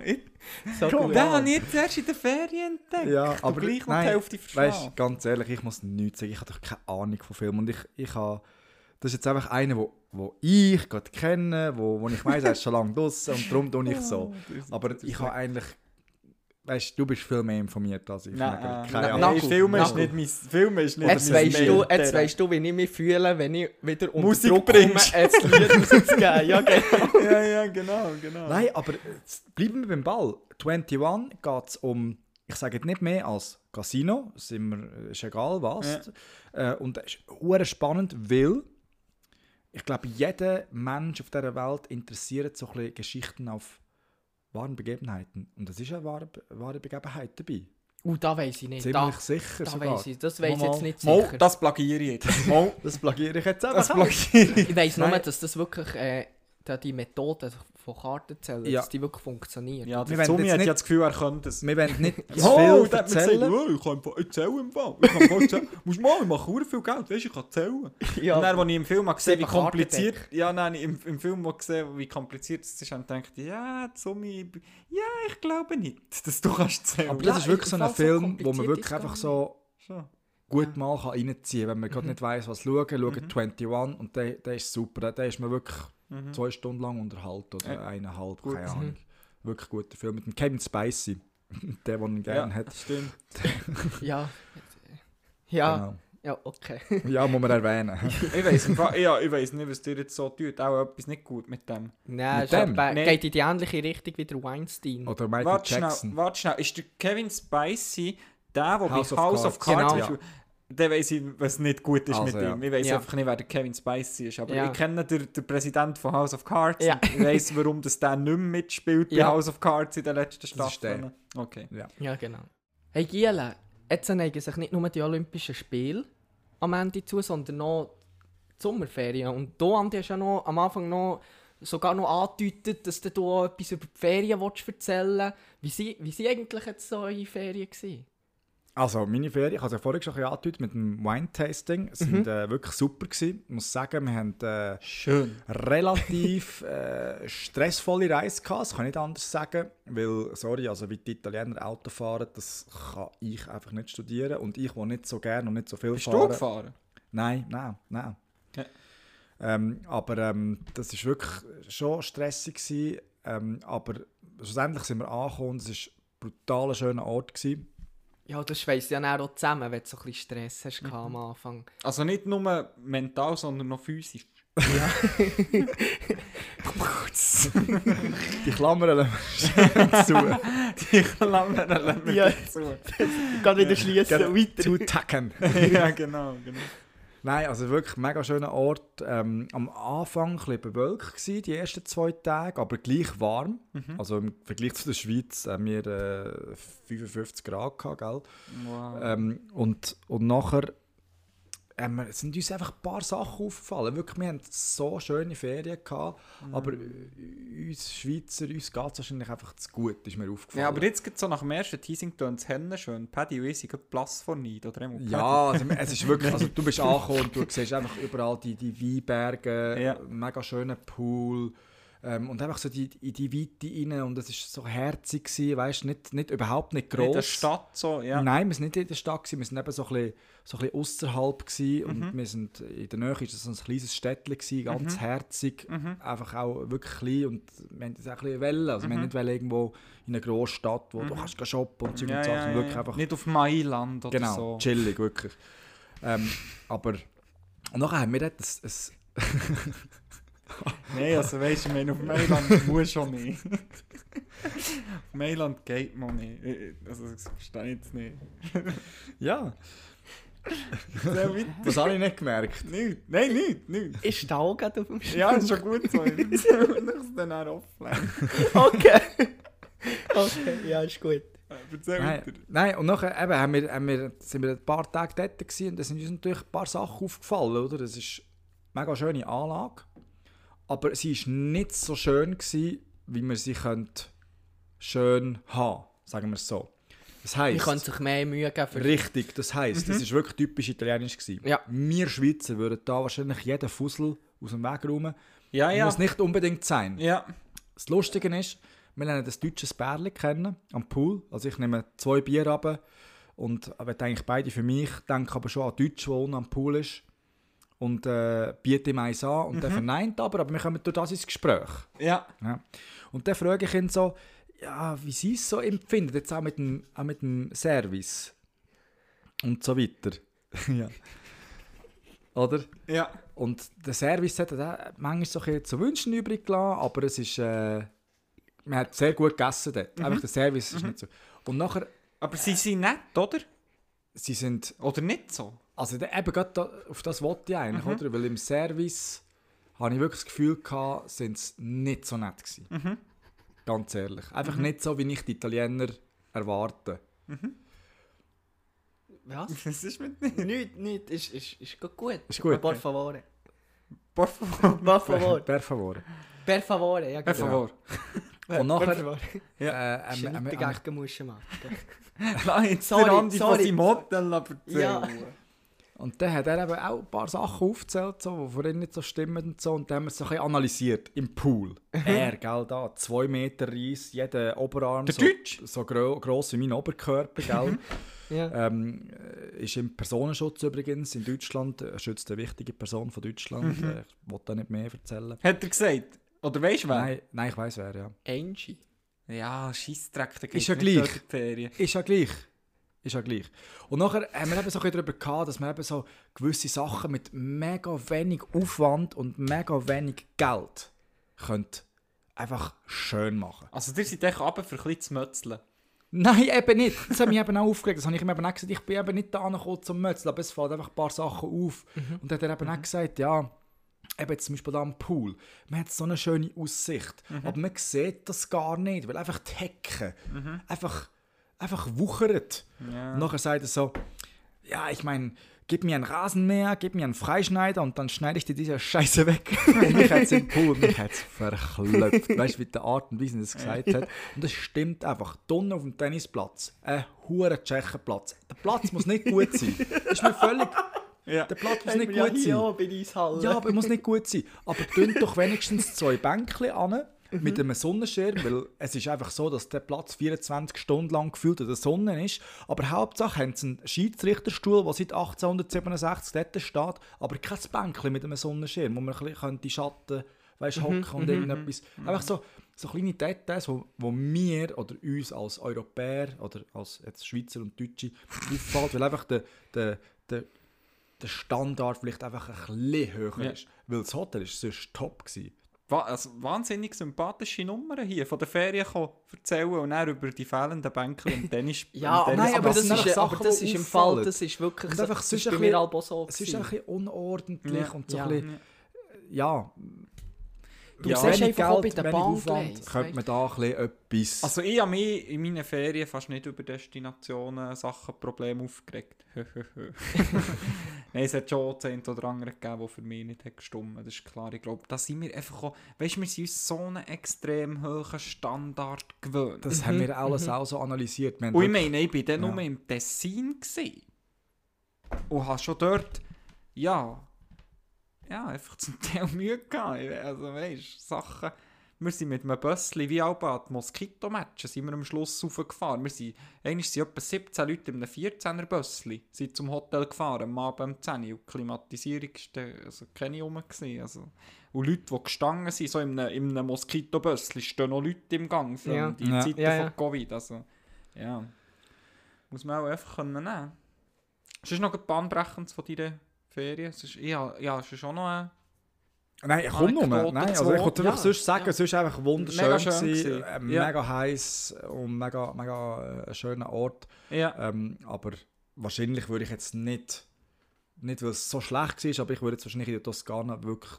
so cool. Den habe ich jetzt erst in den Ferien entdeckt. Ja, aber und gleich nein, die Hälfte verstanden. Weißt, ganz ehrlich, ich muss nichts sagen. Ich habe doch keine Ahnung von Filmen. Und ich, ich habe... Das ist jetzt einfach einer, den wo, wo ich gerade kenne, wo, wo ich weiss, er ist schon lange draussen und darum tue ich so. Aber ich habe eigentlich... Weißt du, du bist viel mehr informiert als ich. Nein, keine Ahnung. Film ist nicht mein... Film ist nicht jetzt mein... Weißt du, jetzt weißt du, wie ich mich fühle, wenn ich wieder unter Musik Druck komme, jetzt Lied rauszugeben. Ja, genau. ja, ja, genau, genau. Nein, aber bleiben wir beim Ball. einundzwanzig geht es um... Ich sage jetzt nicht mehr als Casino. Es ist egal was. Ja. Und das ist sehr spannend, weil... Ich glaube, jeder Mensch auf dieser Welt interessiert so ein bisschen Geschichten auf... wahren Begebenheiten. Und das ist eine wahre, wahre Begebenheit dabei. Uh, das weiss ich nicht. Ziemlich da, sicher da sogar. Weiss ich. Das weiss ich jetzt nicht sicher. Mal, das plagiere ich jetzt. Mal, das plagiere ich jetzt einfach. Ich, ich weiss nur, dass das wirklich äh, die Methode von Kartenzählen, ja. dass die wirklich funktioniert. Ja, der Sumi hat ja das Gefühl, er könnte es. Wir wollen nicht zu oh, viel erzählen. Oh, ich kann einfach zählen im Fall. Ich kann voll zählen. Musst mal, ich mache sehr viel Geld. Weißt, ich kann zählen. Ja. Und dann, als ich im Film gesehen habe, wie kompliziert... Ja, nein, im, im Film gesehen, wie kompliziert es ist, habe ich gedacht, ja, Sumi... Ja, ich glaube nicht, dass du kannst zählen. Aber das ja, ist wirklich so ein Film, so wo man wirklich einfach so... Schon. Gut mal kann reinziehen kann, wenn man mhm. gerade nicht weiss, was schauen. Schauen mhm. einundzwanzig und der, der ist super. Der ist mir wirklich... Mhm. Zwei Stunden lang unterhalten oder ja. eineinhalb, keine Ahnung. Mhm. Wirklich guter Film mit dem Kevin Spacey, der, den ihn gerne ja, hat. Stimmt. ja, ja, genau. ja, okay. ja, muss man erwähnen. ich weiss ja, ich weiss nicht, was dir jetzt so tut. Auch etwas nicht gut mit dem. Nein, mit dem? Bei, nee. Geht in die ähnliche Richtung wie der Weinstein. Oder Michael wart Jackson. Schnell, warte schnell, ist der Kevin Spacey der, der House bei of House of Cards... Genau. Ja. Dann weiss ich, was nicht gut ist also, mit ihm. Ich weiss ja. einfach nicht, wer der Kevin Spacey ist. Aber ja. ich kenne den, den Präsidenten von House of Cards. Ja. Ich weiss, warum das der nicht mehr mitspielt ja. bei House of Cards in der letzten Staffel. Okay. Ja. ja, genau. Hey Giela, jetzt neigen sich nicht nur die Olympischen Spiele am Ende zu, sondern auch die Sommerferien. Und du, Andi, hast ja noch, am Anfang noch, sogar noch angedeutet, dass du auch etwas über die Ferien erzählen willst. Wie waren sie eigentlich jetzt so eure Ferien gewesen? Also meine Ferien, ich habe es ja vorhin schon angedeutet mit dem Wine-Tasting, es mhm. sind äh, wirklich super gewesen. Ich muss sagen, wir haben äh, Schön. relativ äh, stressvolle Reise gehabt, das kann ich nicht anders sagen, weil, sorry, also wie die Italiener Auto fahren, das kann ich einfach nicht studieren und ich, will nicht so gerne und nicht so viel Bist fahren. Bist du gefahren? Nein, nein, nein. Ja. Ähm, aber ähm, das war wirklich schon stressig gewesen, ähm, aber schlussendlich sind wir angekommen, es war ein brutal schöner Ort gewesen. Ja, das schweißt ja auch zusammen, wenn du so ein bisschen Stress hast mhm. am Anfang. Also nicht nur mental, sondern noch physisch. Ja. Die Klammern lassen zu. Die Klammern lassen wir ja. zu. Gerade wieder schließen und weiter. Zu tacken. ja, genau, genau. Nein, also wirklich ein mega schöner Ort. Ähm, am Anfang ein bisschen bewölkt gewesen, die ersten zwei Tage, aber gleich warm. Mhm. Also im Vergleich zu der Schweiz haben wir äh, fünfundfünfzig Grad gehabt, gell? Wow. Ähm, und, und nachher ähm, sind uns einfach ein paar Sachen aufgefallen. Wirklich, wir hatten so schöne Ferien gehabt, mhm. aber uns Schweizer, uns geht es wahrscheinlich einfach zu gut, ist mir aufgefallen. Ja, aber jetzt geht es so nach dem ersten Teasing das Hände schön. Paddy und ich sind blass vor Neid. Oder ja, also, es ist wirklich, also du bist angekommen und du siehst einfach überall die, die Weinberge, ja. mega schönen Pool, Ähm, und einfach so die, in die Weite rein, und es war so herzig gewesen, weißt, nicht, nicht überhaupt nicht gross. In der Stadt so, ja. Nein, wir waren nicht in der Stadt gewesen, wir waren eben so ein bisschen ausserhalb gewesen, und mhm. wir sind in der Nähe, ist das so ein kleines Städtchen gewesen, ganz mhm. herzig, mhm. einfach auch wirklich klein, und wir wollten das auch ein bisschen wollen. Also mhm. wir wollten nicht irgendwo in einer Grossstadt, wo mhm. du kannst shoppen und so ja, und Sachen, ja, wirklich ja. einfach... Nicht auf Mailand oder genau, so. Genau, chillig, wirklich. ähm, aber... Und nachher haben wir dort ein... ein Nein, also weißt du, auf Mailand muss schon nicht. Auf Mailand geht man nicht. Also, das verstehe ich jetzt nicht. Ja. Das habe ich nicht gemerkt. Nicht. Nein, nicht, nicht. Ist der Auge auf dem Schirm? Ja, ist schon gut so. Ich muss es dann auch offline. Okay. Okay, ja, ist gut. Nein, nein, und nachher eben, haben wir, haben wir, sind wir ein paar Tage dort gewesen, und da sind uns natürlich ein paar Sachen aufgefallen, oder? Das ist eine mega schöne Anlage. Aber sie war nicht so schön gewesen, wie man sie könnte schön haben, sagen wir es so. Das heisst, man könnte sich mehr Mühe geben. Für richtig, das heisst, mhm. das war wirklich typisch italienisch gewesen. Ja. Wir Schweizer würden da wahrscheinlich jeden Fussel aus dem Weg räumen. Ja, ja. Muss nicht unbedingt sein. Ja. Das Lustige ist, wir lernen das deutsche Bärli kennen am Pool. Also ich nehme zwei Bier runter und will eigentlich beide für mich, denke aber schon an Deutsch, der unten am Pool ist. Und äh, biete ihm eins an und mhm. der verneint aber, aber wir kommen durch das ins Gespräch. Ja. ja. Und dann frage ich ihn so, ja, wie sie es so empfinden, jetzt auch mit dem, auch mit dem Service und so weiter. ja. Oder? Ja. Und der Service hat er manchmal so ein bisschen zu wünschen übrig gelassen, aber es ist, äh, man hat sehr gut gegessen dort. Mhm. Einfach der Service mhm. ist nicht so. Und nachher, aber sie sind nett, oder? Sie sind... Oder nicht so? Also eben gerade da, auf das wollte ich eigentlich, mhm. oder? Weil im Service hatte ich wirklich das Gefühl gehabt, sind sie nicht so nett gewesen. Mhm. Ganz ehrlich. Einfach mhm. nicht so, wie ich die Italiener erwarte. Mhm. Was? Was ist mit nichts? Nichts, nichts. Ist, ist, ist gut. Ist gut. Por favore. Por favore. Per favore. Per favore, ja, genau. Per favore. Und nachher... Ja. Äh, ähm, ähm, ähm, musst du machen. Nein, jetzt sorry, der Andi von seinem Hotel erzählen. Und dann hat er eben auch ein paar Sachen aufgezählt, so, die vorhin nicht so stimmen und so. Und dann haben wir es so ein bisschen analysiert, im Pool. Er, gell, da, zwei Meter Reis, jeder Oberarm, der so, so gro- gross wie mein Oberkörper, gell. ja. ähm, ist im Personenschutz übrigens in Deutschland, er schützt eine wichtige Person von Deutschland. Ich wollte da nicht mehr erzählen. Hat er gesagt? Oder weisst du wer? Nein, nein, ich weiss wer, ja. Angie? Ja, Scheissdreck, der geht ist ja nicht gleich. Durch die Ferien. Ist ja gleich. Ist ja gleich. Und nachher haben wir eben so ein bisschen darüber gehabt, dass man eben so gewisse Sachen mit mega wenig Aufwand und mega wenig Geld könnt einfach schön machen. Also ihr seid echt runter, für ein bisschen zu mötzeln? Nein, eben nicht. Das hat mich eben auch aufgeregt. Das habe ich ihm eben auch gesagt. Ich bin eben nicht da gekommen zum Mötzeln, aber es fallen einfach ein paar Sachen auf. Mhm. Und dann hat er eben mhm. auch gesagt, ja, eben zum Beispiel da am Pool. Man hat so eine schöne Aussicht, mhm. aber man sieht das gar nicht, weil einfach die Hecken, mhm. einfach... einfach wuchert. Yeah. Und nachher sagt er so, ja, ich meine, gib mir einen Rasenmäher, gib mir einen Freischneider und dann schneide ich dir diese Scheiße weg. Mich hat es im Pool, mich hat es verklopft. Weißt du, wie der Art und Weise das gesagt hat? Und das stimmt einfach. Dunn auf dem Tennisplatz, ein hoher Tschechenplatz. Der Platz muss nicht gut sein. Das ist mir völlig... Ja. Der Platz muss nicht ja, gut sein. Ja, aber er muss nicht gut sein. Aber dünn doch wenigstens zwei Bänkchen an. Mhm. Mit einem Sonnenschirm, weil es ist einfach so, dass der Platz vierundzwanzig Stunden lang gefühlt in der Sonne ist. Aber Hauptsache haben sie einen Schiedsrichterstuhl, der seit achtzehnhundertsiebenundsechzig dort steht, aber kein Bänkchen mit einem Sonnenschirm, wo man ein bisschen die Schatten weißt, hocken mhm. und irgendetwas. Mhm. Einfach so, so kleine Details, wo, wo mir oder uns als Europäer oder als jetzt Schweizer und Deutsche auffällt, weil einfach der, der, der, der Standard vielleicht einfach ein bisschen höher ja. ist. Weil das Hotel war sonst top gewesen. Also, wahnsinnig sympathische Nummern hier von der Ferien erzählen und dann über die fehlenden Bänke im Tennis. Ja, Tennis- nein, aber das, das ist, Sachen, aber das ist im Fall, das ist wirklich so, das ist bei mir Albo so. Es ist ein bisschen unordentlich ja. und so ja. ein bisschen, ja. Du ja, siehst einfach auch bei der Bank könnte man da ein bisschen etwas... Also ich habe mich in meinen Ferien fast nicht über Destinationen, Sachen, Probleme aufgeregt. Nein, es hat schon zehn oder andere gegeben, die für mich nicht hat gestimmt. Das ist klar, ich glaube, da sind wir einfach auch... Weißt du, wir sind uns so einen extrem hohen Standard gewöhnt. Das mhm. haben wir alles mhm. auch so analysiert. Und ich meine, ich war dann ja. nur im Tessin gewesen. Und habe schon dort... Ja... Ja, einfach zum Teil Mühe gehabt. Also, weißt du, Sachen. wir sind mit einem Bösschen, wie auch bei den Moskito-Matchen, sind wir am Schluss raufgefahren. Wir sind, einmal sind etwa siebzehn Leute in einem vierzehner-Bösschen, sind zum Hotel gefahren, am Abend um zehn Uhr. Und die Klimatisierung war also keine rum. Also, und Leute, die gestanden sind, so in einem, einem Moskito-Bösschen, stehen noch Leute im Gang für ja. die ja. Zeiten ja, ja. von Covid. Also, ja. Muss man auch einfach nehmen können. Ist das noch ein bahnbrechendes von deiner Ferien? Ist, ja, ja, ist das auch noch ein... Nein, ich komme nur. Nein, also ich würde ja, sonst sagen, ja. es war einfach wunderschön. Mega, schön äh, mega ja. heiß und mega, mega äh, schöner Ort. Ja. Ähm, aber wahrscheinlich würde ich jetzt nicht, nicht weil es so schlecht war, aber ich würde jetzt wahrscheinlich in der Toskana wirklich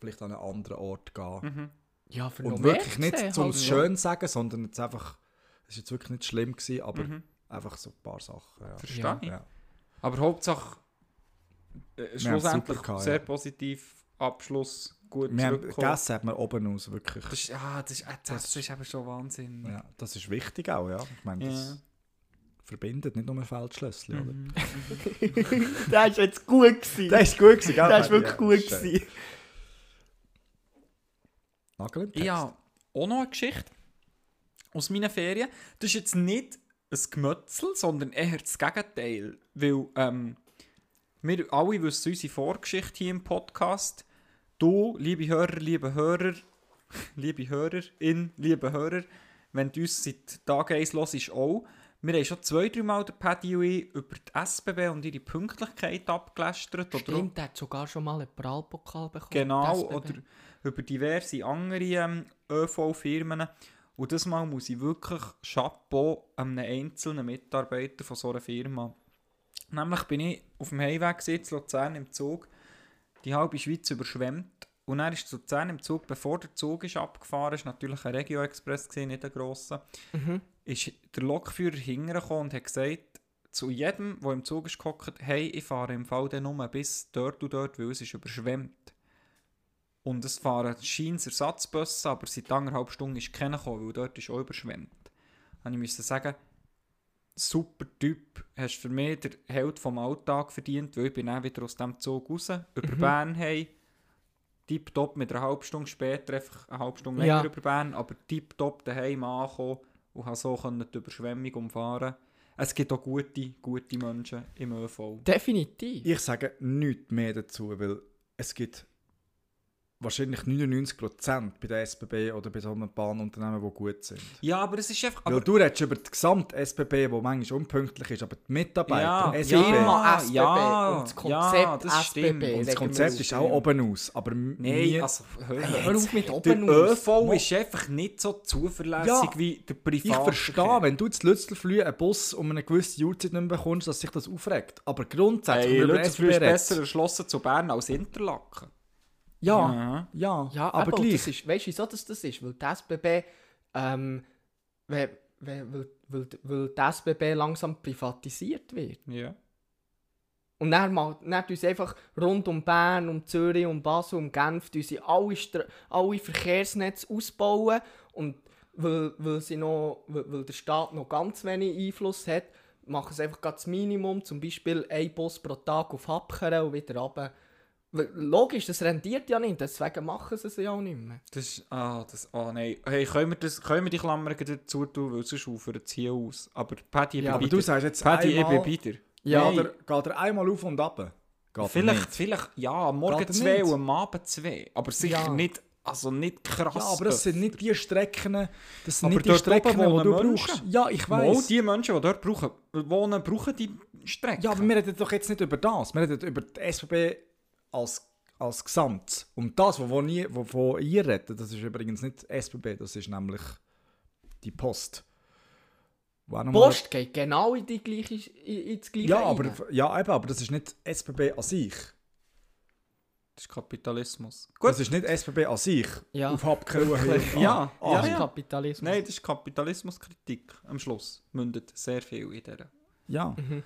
vielleicht an einen anderen Ort gehen. Mhm. Ja, für und wirklich nicht sehen, zum halt schön sagen, sondern jetzt einfach, es war jetzt wirklich nicht schlimm gewesen, aber mhm. einfach so ein paar Sachen. Ja. Verstehe ja. ich. Ja. Aber Hauptsache, äh, schlussendlich gehabt, sehr ja. positiv. Abschluss gut zurückkommen. Gegessen hat man oben aus, wirklich. Das ist, ah, das ist, das das ist eben schon Wahnsinn. Ja, das ist wichtig auch, ja. Ich meine, das ja. verbindet nicht nur ein Feldschlössli, mhm. oder? Der ist jetzt gut gewesen. Der ist gut gewesen, gell? Der ist wirklich ja, gut gewesen. Nagel im Text. Ja, auch noch eine Geschichte aus meinen Ferien. Das ist jetzt nicht ein Gemützel, sondern eher das Gegenteil. Weil, ähm, wir alle wissen unsere Vorgeschichte hier im Podcast. Du, liebe Hörer, liebe Hörer, liebe Hörerin, liebe Hörer, wenn du uns seit Tag eins hörst, ist auch. Wir haben schon zwei, drei Mal den Paddy und ich über die S B B und ihre Pünktlichkeit abgelästert. Stimmt, der hat sogar schon mal einen Prallpokal bekommen. Genau, oder über diverse andere ähm, ÖV-Firmen. Und das Mal muss ich wirklich Chapeau einem einzelnen Mitarbeiter von so einer Firma. Nämlich bin ich auf dem Heimweg in Luzern im Zug, die halbe Schweiz überschwemmt. Und dann ist Luzern im Zug, bevor der Zug ist abgefahren ist, natürlich ein Regio-Express gewesen, nicht ein grosser, mhm. ist der Lokführer hingekommen und hat gesagt, zu jedem, der im Zug ist gehockt, hey, ich fahre im Fall dann nur bis dort und dort, weil es ist überschwemmt. Und es fahren scheinbar Ersatzbusse, aber seit anderthalb Stunden ist keiner gekommen, weil dort ist auch überschwemmt. Und ich musste sagen, super Typ, hast für mich den Held vom Alltag verdient, weil ich bin auch wieder aus diesem Zug raus, über mhm. Bern hey, tipptopp, mit einer halben Stunde später, einfach eine halbe Stunde länger ja. über Bern, aber tipptopp daheim angekommen und habe so die Überschwemmung umfahren. Es gibt auch gute, gute Menschen im ÖV. Definitiv. Ich sage nichts mehr dazu, weil es gibt wahrscheinlich neunundneunzig Prozent bei der S B B oder bei so einem Bahnunternehmen, die gut sind. Ja, aber es ist einfach... Aber weil du redest über die gesamte S B B, die manchmal unpünktlich ist, aber die Mitarbeiter, ja, S B B... Ja, S B B ja, und das Konzept ja, das S B B. Stimmt. Und das Konzept ist auch oben aus, aber... Nein, also hör, hör, hör auf mit oben aus. Der ÖV Mo- ist einfach nicht so zuverlässig ja, wie der Privat. Ich verstehe, wenn du zu Lützlflüh einen Bus um eine gewisse Uhrzeit nicht mehr bekommst, dass sich das aufregt. Aber grundsätzlich... Hey, Lützlflüh ist besser erschlossen zu Bern als Interlaken. Ja, ja, ja, ja, aber, aber das ist, weißt du, wieso das, das ist? Weil die S B B, ähm, weil, weil, weil, weil die S B B langsam privatisiert wird. Ja. Und dann macht uns einfach rund um Bern, um Zürich, um Basel, um Genf, unsere alle, Stra- alle Verkehrsnetze ausbauen. Und weil, weil, sie noch, weil, weil der Staat noch ganz wenig Einfluss hat, machen sie einfach das Minimum, zum Beispiel ein Bus pro Tag auf Habkeren und wieder runter. Logisch, das rentiert ja nicht, deswegen machen sie es ja auch nicht mehr. Das ist, ah, das, ah, nein. Hey, können wir, das, können wir die Klammern dazu tun, weil sonst aufhören sie hier aus. Aber Paddy, ich ja, bin aber du sagst jetzt Paddy, einmal... Paddy, ich bin weiter. Ja, ja, geht er einmal auf und ab? Vielleicht, vielleicht, ja, am Morgen zwei und am Abend zwei. Aber sicher ja. nicht, also nicht krass. Ja, aber das sind nicht die Strecken, das sind aber nicht die Strecken, die du Menschen. brauchst. Ja, ich weiss. Mal die Menschen, die dort brauchen, wohnen, brauchen die Strecken. Ja, aber wir reden doch jetzt nicht über das, wir reden über die S B B... Als, als Gesamt. Und das, wovon ihr redet, das ist übrigens nicht S B B, das ist nämlich die Post. Post geht genau in die gleiche, in, ins gleiche ja, aber, ja, eben, aber das ist nicht S B B an sich. Das ist Kapitalismus. Gut. Das ist nicht S B B an sich. Ja. Auf Habkeruhe. ja, ja, ah, ja, ja. Kapitalismus. Nein, das ist Kapitalismuskritik. Am Schluss mündet sehr viel in dieser. Ja. Mhm.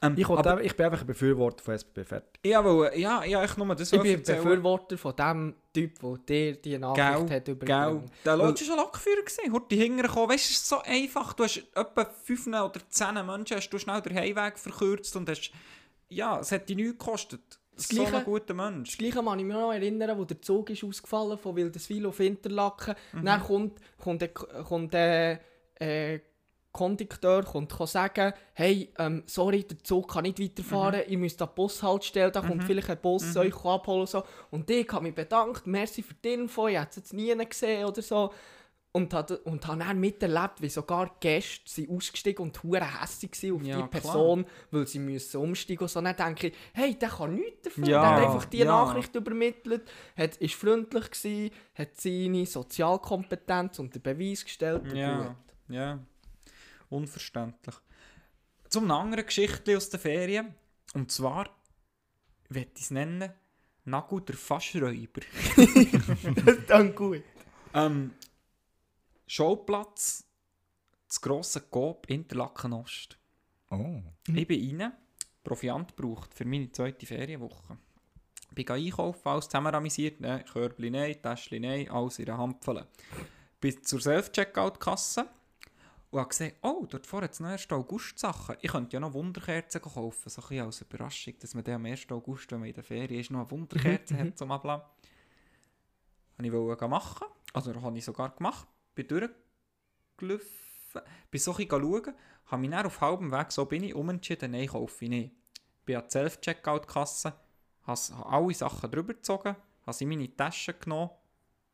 Ähm, ich, aber, da, ich bin einfach ein Befürworter von S B B, fertig. Ja, weil, ja, ja, ich nur das Ich bin ein Befürworter von dem Typ, der dir die Nachricht gell, hat überbringt. Der Lodge war schon Lokführer gewesen, hat die hingekommen. Weißt du, es ist so einfach. Du hast etwa fünf oder zehn Menschen, hast du schnell den Heimweg verkürzt und hast... Ja, es hat dich nichts gekostet. das so ein guter Mensch. Das Gleiche kann ich mich noch erinnern, wo der Zug ist ausgefallen von Wilderswil auf Interlaken. Mhm. Dann kommt, kommt, äh, kommt äh, äh, Kondukteur kommt kann sagen, hey, ähm, sorry, der Zug kann nicht weiterfahren, mhm. ich muss den Bus halt stellen, da mhm. kommt vielleicht ein Bus, mhm. euch abholen und so. Und ich habe mich bedankt, merci für die Info, ich habe es jetzt nie gesehen oder so. Und habe und dann miterlebt, wie sogar Gäste sind ausgestiegen und verdammt hässig waren auf ja, die Person, klar. weil sie müssen umsteigen mussten. Und dann denke ich, hey, der kann nichts dafür. Ja, der hat einfach diese ja. Nachricht übermittelt, hat, war freundlich gewesen, hat seine Sozialkompetenz unter Beweis gestellt. Und ja, ja, unverständlich. Zum einer anderen Geschichte aus den Ferien. Und zwar, ich werde es nennen, Nagel der Faschräuber. Das ist dann gut. Ähm, Showplatz, das grosse Coop Interlaken-Ost. Oh. Ich bin rein, Proviant gebraucht für meine zweite Ferienwoche. Ich ging einkaufen, alles zusammenramisiert, ne, Körbchen nein, Täschchen nein, alles in der Handvoll. Bis zur Self-Checkout-Kasse und habe gesehen, oh, dort vorne hat es noch ersten August Sachen. Ich könnte ja noch Wunderkerzen kaufen, so ein bisschen als Überraschung, dass man dann am ersten August, wenn man in der Ferien ist, noch eine Wunderkerze hat, zum Abladen. Das wollte ich machen, also das habe ich sogar gemacht. Ich bin durchgelaufen, bin so ein bisschen schauen, habe mich dann auf halbem Weg, so bin ich, umentschieden, nein, kaufe ich nicht. Ich bin an die Self-Checkout-Kasse, habe alle Sachen drüber gezogen, habe sie in meine Tasche genommen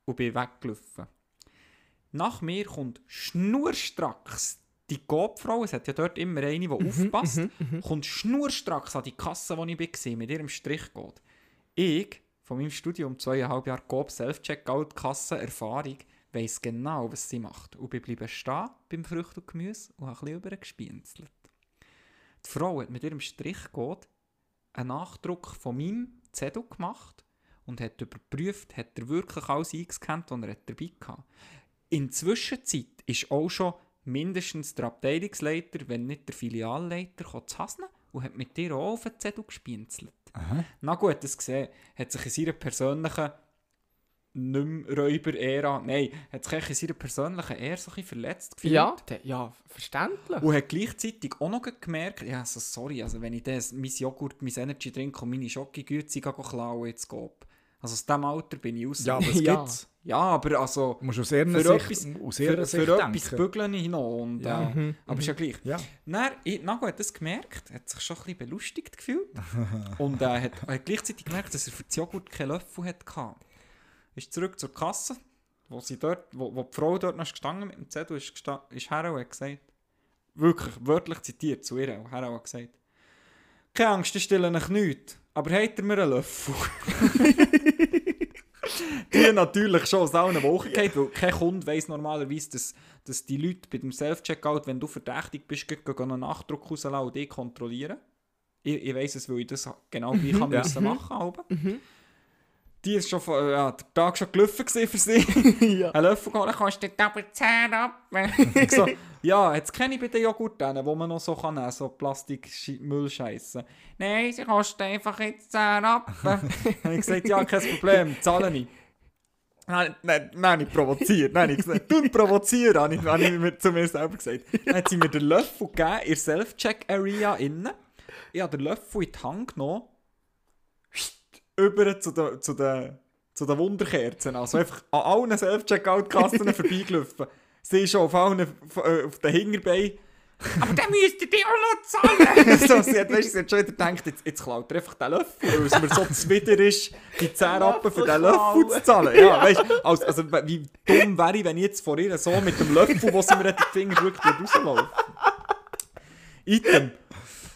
und bin weggelaufen. Nach mir kommt schnurstracks die Coop-Frau, es hat ja dort immer eine, die mhm, aufpasst, mhm, mhm. kommt schnurstracks an die Kasse, wo ich war, mit ihrem Strichcode. Ich, von meinem Studium, zweieinhalb Jahre Coop-Self-Checkout-Kasse-Erfahrung, weiss genau, was sie macht. Und ich bleibe stehen beim Frücht und Gemüse und habe ein bisschen übergespienzelt. Die Frau hat mit ihrem Strichcode einen Nachdruck von meinem Zettel gemacht und hat überprüft, hat er wirklich alles eingescannt, was er dabei hatte. In der Zwischenzeit ist auch schon mindestens der Abteilungsleiter, wenn nicht der Filialleiter, gekommen zu Hasne und hat mit ihr auch auf den Zettel gespienzelt. Aha. Na gut, das gesehen, hat sich in seiner persönlichen Nicht-Räuber-Ära, nein, hat sich in seiner persönlichen Ära so ein bisschen verletzt gefühlt. Ja, ja, verständlich. Und hat gleichzeitig auch noch gemerkt, ja, also sorry, also wenn ich das, mein Joghurt, mein Energy trinke und meine Schokogütze klauen jetzt gab. Also aus diesem Alter bin ich raus. Ja, aber es ja. gibt's. Ja, aber also... Du musst aus ihrer Sicht denken. Für etwas bügeln ich noch. Und, ja. äh, mhm. Aber ist ja gleich. Ja. Dann, Nago hat das gemerkt, hat sich schon ein bisschen belustigt gefühlt und äh, hat, hat gleichzeitig gemerkt, dass er für das Joghurt keinen Löffel hatte. Ist zurück zur Kasse, wo, sie dort, wo, wo die Frau dort noch gestanden mit dem Zettel ist, gesta- ist her und hat gesagt, wirklich, wörtlich zitiert zu ihr, und her und hat gesagt, keine Angst, ich stelle euch nichts, aber habt ihr mir einen Löffel? Die natürlich schon aus allen Wochen geht, weil kein Kunde weiss normalerweise, dass, dass die Leute bei dem Self-Checkout, wenn du verdächtig bist, gehen, gehen einen Nachdruck rauslassen und dich kontrollieren. Ich, ich weiss es, weil ich das genau gleich ja. machen musste. Die war schon von, ja, der Tag schon gelaufen für sie. Ja. Ein Löffel geholt, kostet aber zehn ab. So, ja, jetzt kenne ich bei den Joghurten, wo man noch so kann, so Plastikmüll scheissen. Nein, sie kostet einfach jetzt zehn ab. Dann ich gesagt, ja, kein Problem, zahle ich. Nein, nein, nein, ich provoziere. Nein, ich gesagt, du provoziere, habe ich, hab ich mir zu mir selber gesagt. Dann hat sie mir den Löffel gegeben, in der Self-Check-Area innen. Ich habe den Löffel in die Hand genommen. Über zu den zu de, zu de Wunderkerzen. Also einfach an allen Self-Checkout-Kassen vorbeigelaufen. Sie ist schon auf allen äh, auf den Hinterbeinen. Aber dann müsst ihr die auch noch zahlen! So, sie, hat, weißt, sie hat schon wieder gedacht, jetzt, jetzt klaut er einfach den Löffel, weil es mir so zuwider ist, die zehn Rappen für den Löffel zu zahlen. Ja, weißt, also, also, wie dumm wäre ich, wenn ich jetzt vor ihr so mit dem Löffel, wo sie mir den Finger drückt, rauslaufen. Item.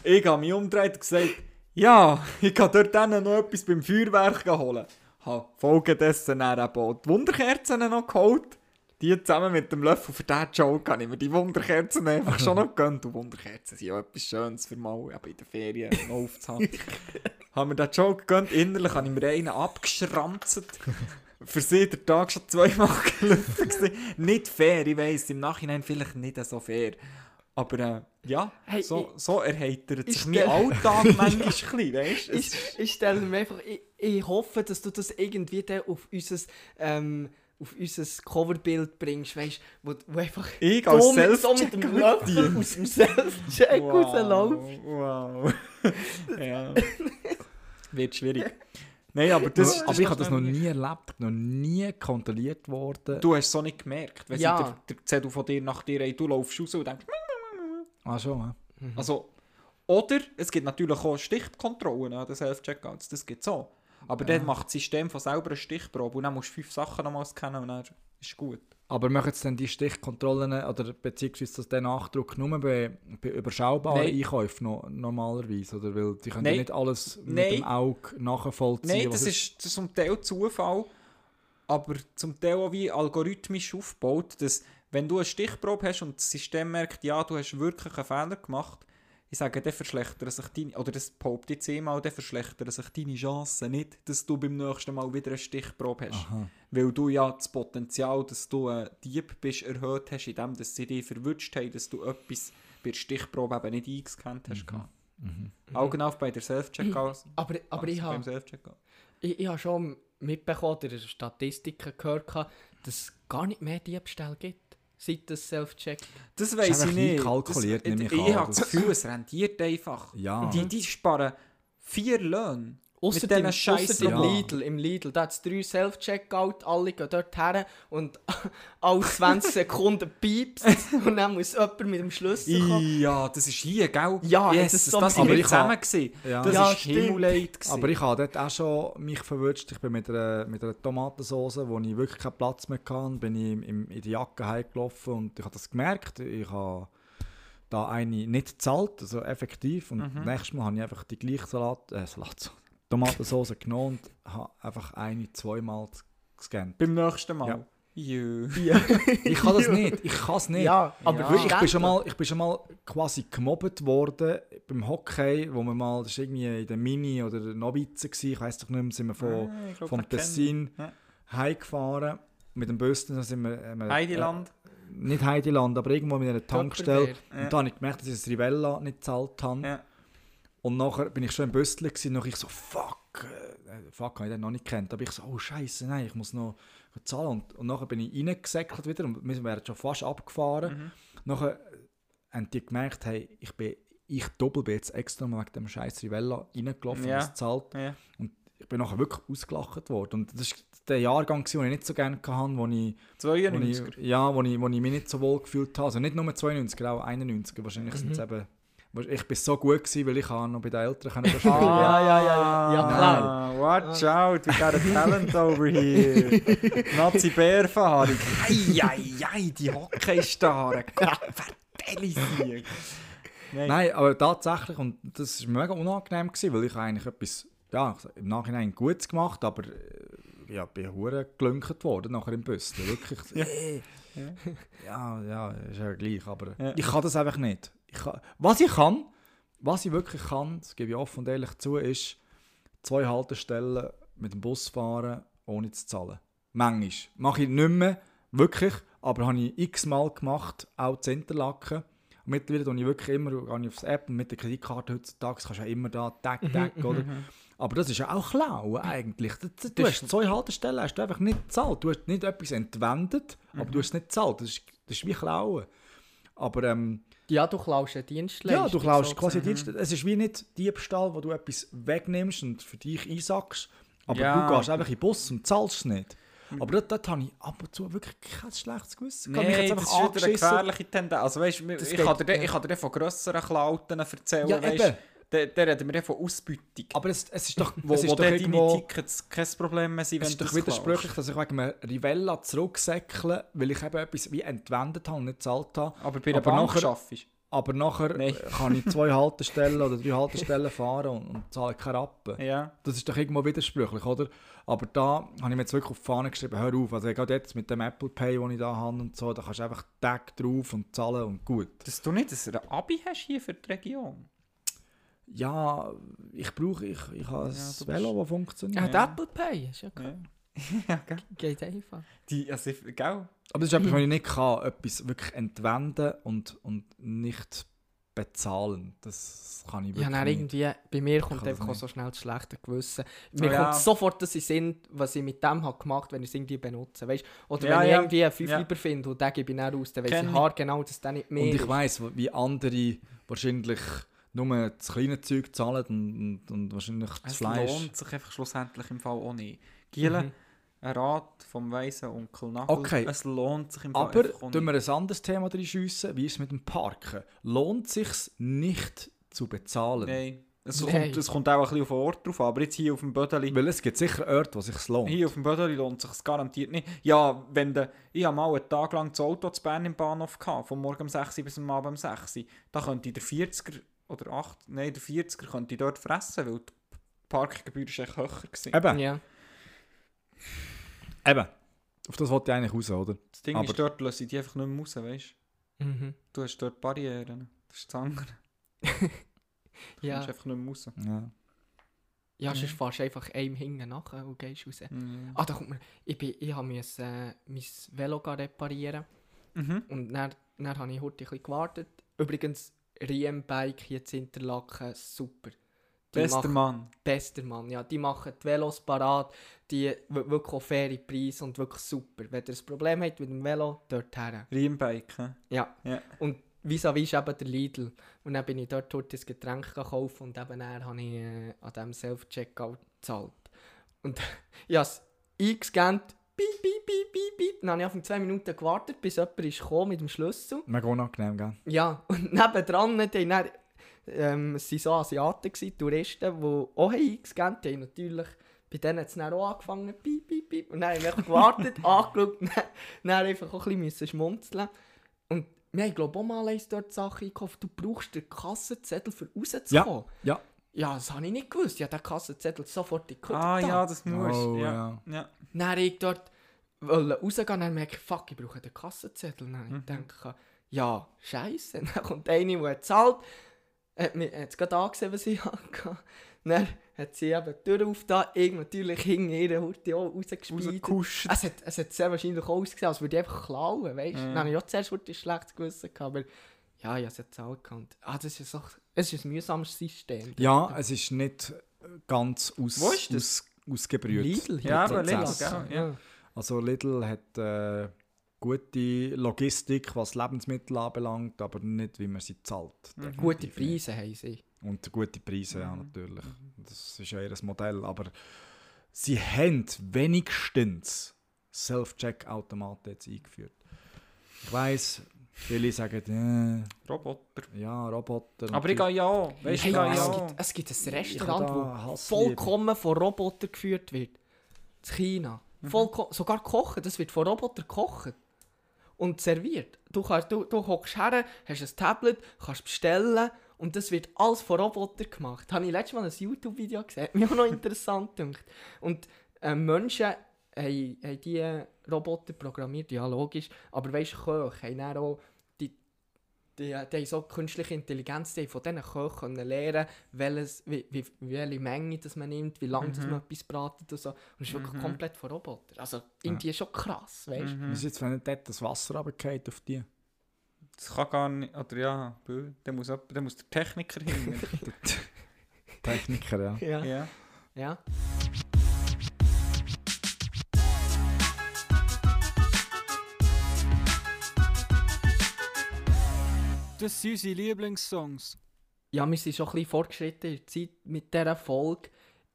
Ich habe mich umgedreht und gesagt, ja, ich kann dort dann noch etwas beim Feuerwerk holen. Ich habe folgendessen dann eben die Wunderkerzen noch geholt. Die zusammen mit dem Löffel für diesen Joke kann ich mir die Wunderkerzen einfach schon noch gönnt. Und Wunderkerzen sind ja etwas Schönes für mal in den Ferien noch aufzuhaben. Haben wir diesen Joke gönnt, innerlich habe ich mir einen abgeschranzt. Für sie der Tag schon zweimal gelaufen. Nicht fair, ich weiss, im Nachhinein vielleicht nicht so fair. Aber äh, ja, hey, so, so erheitert sich mein Alltag manchmal ein bisschen, weißt du? Ich, ich stelle mir einfach, ich, ich hoffe, dass du das irgendwie dann auf unser, ähm, auf unser Coverbild bringst, weißt du? Wo, wo einfach ich als so mit, so mit dem Löffel aus dem Self-Check wow, rausläufst. Wow. Ja. wird schwierig. Nein, aber, das, aber das ich habe das noch nie erlebt, noch nie kontrolliert worden. Du hast es so nicht gemerkt, wenn ja. sie der Zettel von dir nach dir, hey, du laufst raus und denkst... Ah, schon, ja. Mhm. Also, oder es gibt natürlich auch Stichkontrollen an den Self-Checkouts, das gibt es auch. Aber ja. dann macht das System von selber eine Stichprobe und dann musst du fünf Sachen nochmal scannen und dann ist es gut. Aber machen Sie dann die Stichkontrollen oder beziehungsweise den Nachdruck nur bei, bei überschaubaren Nein. Einkäufen no, normalerweise? Oder? Weil die können ja nicht alles mit Nein. dem Auge nachvollziehen. Nein, das ist, das ist zum Teil Zufall, aber zum Teil auch wie algorithmisch aufgebaut, dass wenn du eine Stichprobe hast und das System merkt, ja, du hast wirklich einen Fehler gemacht, ich sage, dann verschlechtern sich deine, oder das behaupte ich zehnmal, dann verschlechtern sich deine Chancen nicht, dass du beim nächsten Mal wieder eine Stichprobe hast. Aha. Weil du ja das Potenzial, dass du ein Dieb bist, erhöht hast, indem sie dich verwünscht haben, dass du etwas bei der Stichprobe eben nicht eingescannt hast. Mhm. Mhm. Augen auf bei der Self-Checkout. Aber, aber also ich habe ich, ich hab schon mitbekommen, oder Statistiken gehört, dass es gar nicht mehr Diebstähle gibt. Seit das Self-Check. Das weiss ich nicht. Kalkuliert, das, ich ich habe das Gefühl, es rentiert einfach. Ja. Die, die sparen vier Löhne. Ausser mit diesen Scheiße im, ja. Lidl, im Lidl. Da hat es drei Self-Checkout, alle gehen dort her und alle zwanzig Sekunden piepst und dann muss jemand mit dem Schlüssel kommen. Ja, das ist hier, gell? Ja, yes, das, das, das sind wir zusammen. Ja. Das ja, war Himmeleit. Aber ich habe dort auch schon mich verwünscht. Ich bin mit einer, mit einer Tomatensauce, wo ich wirklich keinen Platz mehr hatte, bin ich in, in die Jacke heimgelaufen und ich habe das gemerkt. Ich habe da eine nicht gezahlt, also effektiv. Und mhm. nächstes Mal habe ich einfach die gleiche Salat, äh, Salat. Tomatensauce genommen und habe einfach eine, zweimal gescannt. Beim nächsten Mal? Ja. ja. Ich kann das nicht. Ich kann es nicht. Ja, aber ja. Ich, bin schon mal, ich bin schon mal quasi gemobbt worden beim Hockey, wo wir mal, das war irgendwie in der Mini oder der Novize, ich weiss doch nicht mehr, sind wir von, ja, glaub, vom Tessin ja. heimgefahren. Mit dem Bösten sind wir... Äh, Heideland? Äh, nicht Heideland, aber irgendwo mit einer Tankstelle. Ja. Und da habe ich gemerkt, dass ich das Rivella nicht gezahlt habe. Ja. Und nachher bin ich schon im Büstle gewesen, und ich so, fuck, äh, fuck, habe ich den noch nicht gekannt. Aber ich so, oh Scheiße, nein, ich muss noch zahlen. Und, und nachher bin ich reingesäckelt wieder und wir wären schon fast abgefahren. Mhm. Nachher haben die gemerkt, hey, ich bin, ich doppel bin jetzt extra mal wegen dem scheiß Rivella reingelaufen ja. und es zahlt. Ja. Und ich bin nachher wirklich ausgelacht worden. Und das war der Jahrgang, den ich nicht so gerne hatte, wo ich, zweiundneunziger Wo ich, ja, wo ich, wo ich mich nicht so wohl gefühlt habe. Also nicht nur zweiundneunziger, auch einundneunziger, wahrscheinlich mhm. sind es eben... Ich war so gut, gewesen, weil ich noch bei den Eltern spielen konnte. Ah, ja, ja, ja. ja klar. Ah, watch ah. out, we got a talent over here. Nazi-Bär-Verhaarung. Ei, ei, ei, die Hockey-Starren. Gott, vertelle sie. Nein. Nein, aber tatsächlich, und das war mega unangenehm, gewesen, weil ich eigentlich etwas ja, im Nachhinein Gutes gemacht habe, aber ja, ich bin hure gelünkt worden nachher im Büsten. Wirklich. Ja, ja, ja, ist ja gleich, aber ja. ich kann das einfach nicht. Ich kann, was ich kann, was ich wirklich kann, das gebe ich offen und ehrlich zu, ist zwei Haltestellen mit dem Bus fahren, ohne zu zahlen. Manchmal. Mache ich nicht mehr, wirklich, aber habe ich x-mal gemacht, auch zu Interlaken. Und mittlerweile gehe ich wirklich immer gehe ich aufs App und mit der Kreditkarte heutzutage kannst du ja immer da, tack, tack, oder? Aber das ist ja auch klauen eigentlich. Du, du, du hast zwei Haltestellen, hast du einfach nicht gezahlt. Du hast nicht etwas entwendet, aber du hast es nicht gezahlt. Das ist, das ist wie klauen. Aber ähm, ja, du klaust eine Dienstleistung. Ja, du klaust so quasi Dienstleistung. Es ist wie nicht Diebstahl, wo du etwas wegnimmst und für dich einsackst. Aber ja. du gehst einfach in den Bus und zahlst es nicht. Aber dort, dort habe ich ab und zu wirklich kein schlechtes Gewissen. Nein, mich das ist wieder eine gefährliche Tendenz. Also, weißt, ich kann dir, ja. ich kann dir von grösseren Klauten erzählen. Ja, weißt, der, der reden wir von Ausbeutung. Aber es, es ist doch, wo, es ist wo doch irgendwo, deine Tickets kein Problem mehr sind, wenn es ist doch widersprüchlich, dass ich wegen einem Rivella zurücksäckle, weil ich eben etwas wie entwendet habe und nicht gezahlt habe. Aber bei der aber Bank arbeitest Aber nachher Nein. kann ich zwei Haltestellen oder drei Haltestellen fahren und, und zahle keinen Rappen. Ja. Das ist doch irgendwo widersprüchlich, oder? Aber da habe ich mir jetzt wirklich auf die Fahne geschrieben, hör auf, also gerade jetzt mit dem Apple Pay, den ich da habe und so, da kannst du einfach Tag drauf und zahlen und gut. Dass du nicht dass du ein Abi hast hier für die Region? Ja, ich brauche, ich, ich habe ja, ein Velo, das funktioniert. Ja, ja. Apple Pay, ist ja klar. Ja, gell? Geht einfach. Die, also, gell? Aber das ist etwas, was ich nicht kann, etwas wirklich entwenden und, und nicht bezahlen. Das kann ich wirklich ja, nicht. Irgendwie, bei mir kommt einfach so schnell das schlechte Gewissen. Mir oh, kommt ja. sofort, dass ich Sinn, was ich mit dem habe gemacht habe, wenn ich es irgendwie benutze. Weißt? Oder ja, wenn ich ja. irgendwie einen fünf ja. lieber finde und den gebe ich dann raus, dann weiss ich haargenau, dass der nicht mehr ist. Und ich weiss, wie andere wahrscheinlich nur das kleine Zeug zahlen und, und, und wahrscheinlich das es Fleisch. Es lohnt sich einfach schlussendlich im Fall auch nicht. Gielen, mhm. ein Rat vom weisen Onkel Nagel, okay. Es lohnt sich im Fall aber einfach auch nicht. Aber wir ein anderes Thema reinschiessen, wie ist es mit dem Parken? Lohnt es sich nicht zu bezahlen? Nein. Es kommt, es kommt auch ein bisschen auf den Ort drauf an, aber jetzt hier auf dem Bödeli... Weil es gibt sicher Orte, wo es sich lohnt. Hier auf dem Bödeli lohnt es sich garantiert nicht. Ja, wenn de, ich habe mal einen Tag lang das Auto zu Bern im Bahnhof gehabt, vom Morgen um sechs Uhr bis am Abend um sechs Uhr. Da könnte der vierziger oder acht, nein, der vierziger könnte ich dort fressen, weil die Parkgebühr ist echt höher gewesen. Eben. Ja. Eben. Auf das wollte ich eigentlich raus, oder? Das Ding aber ist, dort löse ich die einfach nicht mehr raus, weißt du? Mhm. Du hast dort Barrieren. Das ist das andere. Ja. Du kommst einfach nicht mehr raus. Ja, ja sonst mhm. fährst du einfach einem hinten nachher und gehst raus. Mhm. Ah, da kommt mir... Ich, bin, ich musste äh, mein Velo reparieren. Mhm. Und dann, dann habe ich heute ein bisschen gewartet. Übrigens, Riembike hier in Interlaken, super. Die bester machen, Mann. Bester Mann, ja. Die machen die Velos parat. Die wirklich auch faire Preise und wirklich super. Wenn ihr ein Problem habt mit dem Velo, dort her. Riembike, ja. ja. Und vis-à-vis eben der Lidl. Und dann bin ich dort heute ein Getränk gekauft und eben dann habe ich äh, an diesem Self-Checkout gezahlt. Und ich habe es eingescannt, piep, piep, piep, piep, piep. Dann habe ich auf zwei Minuten gewartet, bis jemand ist gekommen mit dem Schlüssel. Mega unangenehm, gell? Ja, und nebendran waren dann, ähm, es waren so Asiaten, gewesen, Touristen, die auch eingescannt haben, natürlich. Bei denen hat es dann auch angefangen, piep, piep, piep. Und dann habe ich gewartet, angeschaut und dann, dann einfach auch ein bisschen schmunzeln. Und wir haben, glaube ich, auch mal eins dort Sachen gekauft. Du brauchst den Kassenzettel, um rauszukommen. Ja, ja. Ja, das habe ich nicht gewusst. Ich habe den Kassenzettel sofort gekauft. Ah, ja, das musst du. Oh, ja. Ja. Ja. Dann wollte ich dort rausgehen und dann merke ich, fuck, ich brauche den Kassenzettel. Dann mhm. denke ich, ja, scheiße. Dann kommt eine, die zahlt. Hat es gerade angesehen, was ich hatte. Dann hat sie eben die Tür aufgetan, ich natürlich hinten ihre Hurte auch rausgespielt. Es hat, es hat sehr wahrscheinlich auch ausgesehen, als würde ich einfach klauen, weißt du? Mm. Dann habe ich auch zuerst ein schlechtes Gewissen gehabt, aber ja, ich habe es jetzt auch gekannt. Ah, das ist, so, das ist ein mühsames System. Ja, oder? Es ist nicht ganz aus, Wo ist das? Aus, ausgebrüht. Lidl? Ja, aber Lidl, ja. Ja. Also Lidl hat äh, gute Logistik, was Lebensmittel anbelangt, aber nicht, wie man sie zahlt. Mhm. Gute Preise haben sie. Und gute Preise, ja, natürlich. Das ist ja ihr Modell. Aber sie haben wenigstens Self-Check-Automaten jetzt eingeführt. Ich weiss, viele sagen, äh, Roboter. Ja, Roboter. Aber ich gehe ja auch. Weißt, hey, ich gehe es, ja. Gibt, es gibt ein Restaurant, das vollkommen von Robotern geführt wird. In China. Mhm. Vollko- sogar kochen, das wird von Robotern gekocht. Und serviert. Du kannst, du, du hockst her, hast ein Tablet, kannst bestellen. Und das wird alles von Robotern gemacht. Das habe ich letztes Mal ein YouTube-Video gesehen. Mir auch noch interessant gedacht. Und äh, Menschen haben, haben diese Roboter programmiert, ja logisch. Aber weisst du, Köche haben dann auch die, die, die haben so künstliche Intelligenz, die von diesen Köchen lernen können, wie, wie, welche Menge das man nimmt, wie lange mhm. das man etwas bratet und so. Und das ist mhm. wirklich komplett von Robotern. Also irgendwie ja. schon krass, weisst du. Was ist jetzt, wenn nicht dort das Wasser runterfällt auf die? Das kann gar nicht, oder ja, dann muss, dann muss der Techniker hin. Techniker, ja. Ja. Ja. Ja. Das sind unsere Lieblingssongs. Ja, wir sind schon ein bisschen fortgeschritten in der Zeit mit dieser Folge.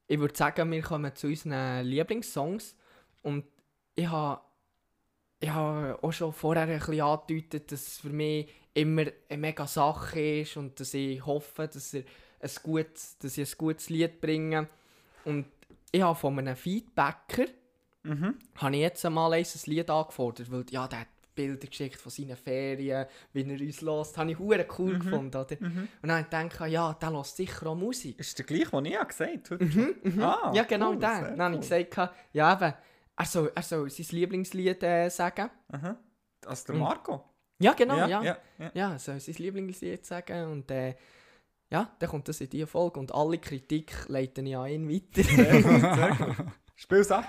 Ich würde sagen, wir kommen zu unseren Lieblingssongs. Und ich habe... Ich habe auch schon vorher ein bisschen angedeutet, dass es für mich immer eine mega Sache ist und dass ich hoffe, dass ich ein gutes, dass ich ein gutes Lied bringe. Und ich habe von einem Feedbacker mhm. habe ich jetzt einmal ein Lied angefordert, weil ja, der hat Bilder geschickt von seinen Ferien, wie er uns hört. Das habe ich verdammt cool mhm. gefunden. Oder? Mhm. Und dann dachte ich, ja, der hört sicher auch Musik. Ist der gleiche, den ich gesagt habe? Mhm, mhm. Ah, ja, genau cool, der. Dann habe ich cool. gesagt, ja eben, Er soll, er soll sein Lieblingslied äh, sagen. Aha. Also der Marco? Ja, genau. Ja, ja. ja, ja. ja er soll sein Lieblingslied sagen. Und äh, ja, dann kommt das in diese Folge. Und alle Kritik leite ich an ihn weiter. Sehr gut, sehr gut. Spiel's ab.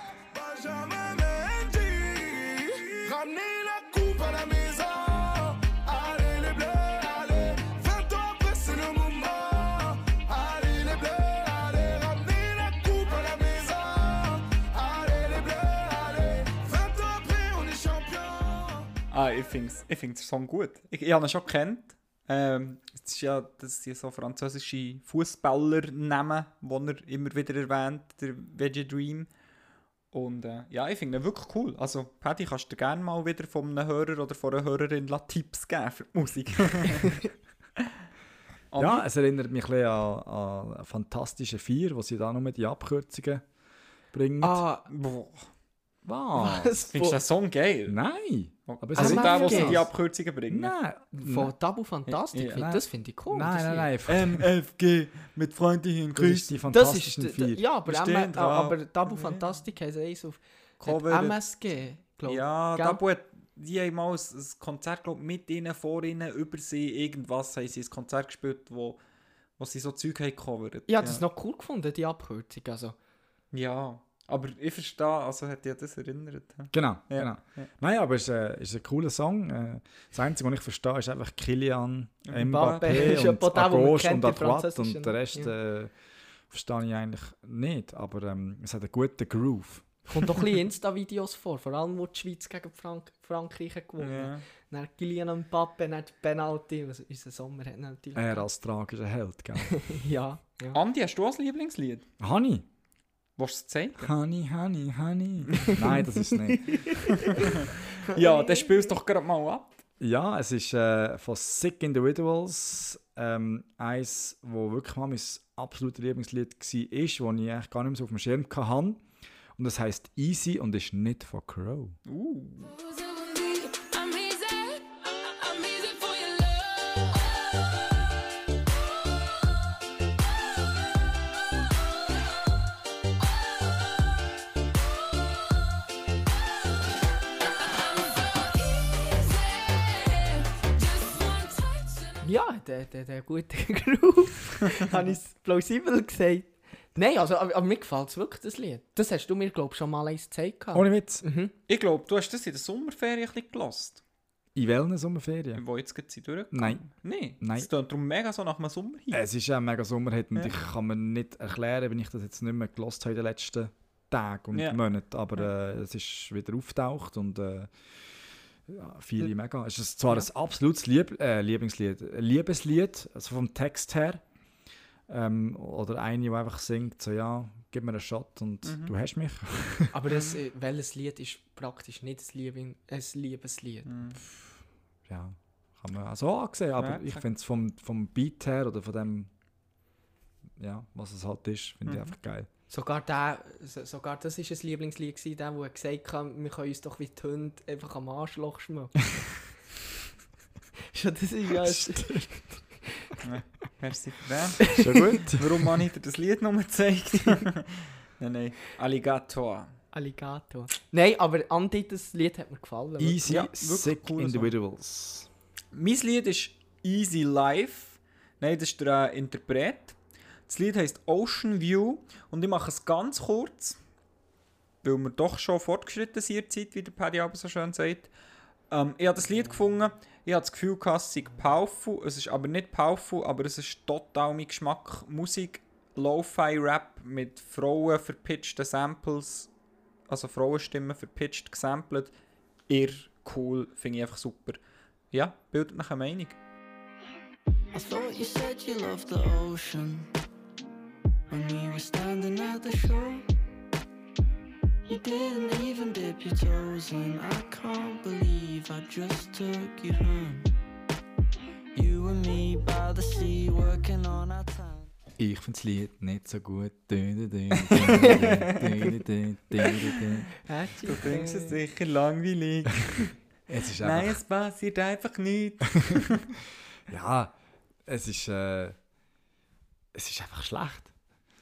Ah, ich finde ich find den Song gut. Ich, ich habe ihn schon gekannt, Ähm, es ist ja, dass sie so französische Fußballer nehmen, die er immer wieder erwähnt, der Veggie Dream. Und äh, ja, ich finde ihn wirklich cool. Also, Paddy, kannst du gerne mal wieder von einem Hörer oder von einer Hörerin Tipps geben für die Musik? Ja, es erinnert mich ein bisschen an, an Fantastische Vier, wo sie da nur die Abkürzungen bringen. Ah, boah. Was? Was? Findest du den Song geil? Nein. Aber es also ist der, wo sie die Abkürzungen bringen? Nein. Von Tabu Fantastik, ja, ja. Das finde ich cool. Nein, nein, nein. nein. M F G mit Freundlichen Grüß. Die Fantastischen das ist, Vier. Ja, aber, M- da. aber Tabu Fantastik heisst eins auf M S G, glaube ich. Ja, gell? Tabu hat... Die haben mal ein Konzert, glaub, mit ihnen, vor ihnen, über sie, irgendwas haben sie ein Konzert gespielt, wo, wo sie so Zeug haben gecovert. Ich ja, habe das noch cool gefunden, die Abkürzung. Also. Ja, aber ich verstehe, also hat ja das erinnert. He? Genau, ja, genau. Ja. Nein, aber es äh, ist ein cooler Song. Das Einzige, was ich verstehe, ist einfach Kylian, Mbappé und Agost und Arquat und den Rest ja. äh, verstehe ich eigentlich nicht. Aber ähm, es hat einen guten Groove. Kommt doch ein bisschen Insta-Videos vor, vor allem, wo die Schweiz gegen Frank- Frankreich hat gewonnen hat. Yeah. Dann Kylian Mbappé, dann die Penalty, also unser Sommer hat natürlich... Er als tragischer Held, gell? ja, ja. Andi, hast du ein Lieblingslied? Honey. Willst du es zeigen? Honey, Honey, Honey. Nein, das ist es nicht. ja, dann spielst du doch gerade mal ab. Ja, es ist äh, von Sick Individuals, ähm, eins, wo wirklich mal mein absolutes Lieblingslied war, das ich eigentlich gar nicht mehr so auf dem Schirm hatte. Und das heisst Easy und ist nicht von Crow. Uh. Ja, der, der, der gute Groove. Habe ich es plausibel gesagt? Nein, also, aber mir gefällt es wirklich, das Lied. Das hast du mir, glaube ich, schon mal eins gezeigt. Ohne Witz. Mhm. Ich glaube, du hast das in der Sommerferien ein bisschen gelassen. In welchen Sommerferien? Wo jetzt gerade sie durchgekommen? Nein. Nein? Nein. Es klingt darum mega so nach einem Sommerhit. Es ist ja ein mega Sommerhit und ja. Ich kann mir nicht erklären, wenn ich das jetzt nicht mehr gelassen habe in den letzten Tagen und ja. Monaten. Aber äh, es ist wieder aufgetaucht und äh, ja, viele ja. mega. Es ist zwar ja. ein absolutes Lieb- äh, Lieblingslied, ein Liebeslied, also vom Text her. Ähm, oder eine, die einfach singt, so ja, gib mir einen Shot und mhm. du hast mich. Aber das, welches Lied ist praktisch nicht das Liebling, ein Liebeslied? Mhm. Ja, kann man auch so ansehen, aber ja, ich finde es vom, vom Beat her oder von dem, ja, was es halt ist, finde mhm. ich einfach geil. Sogar, der, sogar das war ein Lieblingslied, gewesen, der, der gesagt hat, wir können uns doch wie die Hunde einfach am Arschloch schmücken. Schon das ist ja... Stimmt. Ja, merci für den. Schon gut. Warum habe ich dir das Lied nochmal gezeigt? nein, nein. Alligator. Alligator. Nein, aber Andi, das Lied hat mir gefallen. Easy, ja, Sick cool Individuals. So. Mein Lied ist Easy Life. Nein, das ist der äh, Interpret. Das Lied heisst Ocean View. Und ich mache es ganz kurz, weil wir doch schon fortgeschritten sind in der Zeit, wie der Paddy aber so schön sagt. Ähm, ich habe das Lied gefunden. Ich hatte das Gefühl, es ist powerful. Es ist aber nicht powerful, aber es ist total mein Geschmack. Musik, Lo-Fi-Rap mit Frauen verpitchten Samples, also Frauenstimmen verpitcht, gesampelt. Irr, cool, finde ich einfach super. Ja, bildet nach eine Meinung. I thought you said you loved the ocean when we were standing at the shore. You didn't even dip your toes in. I can't believe I just took you home. You and me by the sea working on our time. Ich find's Lied nicht so gut. Dün, dün, dün, dün, dün, dün, du findest es sicher langweilig. Es ist einfach... Nein, es passiert einfach nichts. ja, es ist... Äh, es ist einfach schlecht.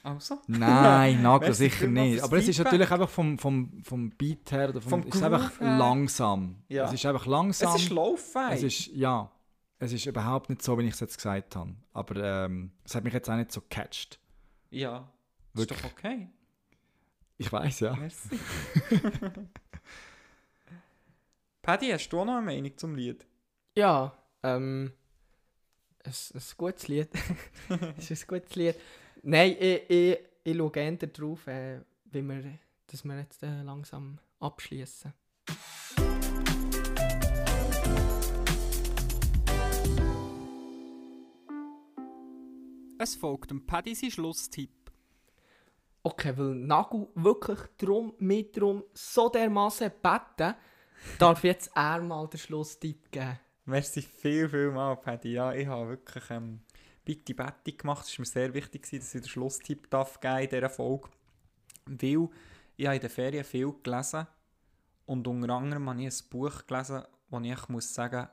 Also? Nein, Nager sicher nicht. Aber es ist natürlich einfach vom, vom, vom Beat her, oder vom, vom es ist einfach langsam. Ja. Es ist einfach langsam. Es ist laufend. Es ist, ja, es ist überhaupt nicht so, wie ich es jetzt gesagt habe. Aber ähm, es hat mich jetzt auch nicht so gecatcht. Ja, wirklich. Ist doch okay. Ich weiß ja. Merci. Paddy, hast du auch noch eine Meinung zum Lied? Ja, ähm, es ist ein gutes Lied. Es ist ein gutes Lied. Nein, ich, ich, ich schaue eher darauf, äh, wie wir, dass wir jetzt äh, langsam abschließen. Es folgt dem Paddy sein Schlusstipp. Okay, weil Nagu wirklich drum, mit drum so dermassen beten, darf jetzt er mal den Schlusstipp geben. Merci viel, viel mal, Paddy. Ja, ich habe wirklich ähm, bitte Bettung gemacht. Es war mir sehr wichtig, dass ich den Schlusstipp darf geben in dieser Folge. Weil ich habe in den Ferien viel gelesen und unter anderem habe ich ein Buch gelesen, wo ich muss sagen,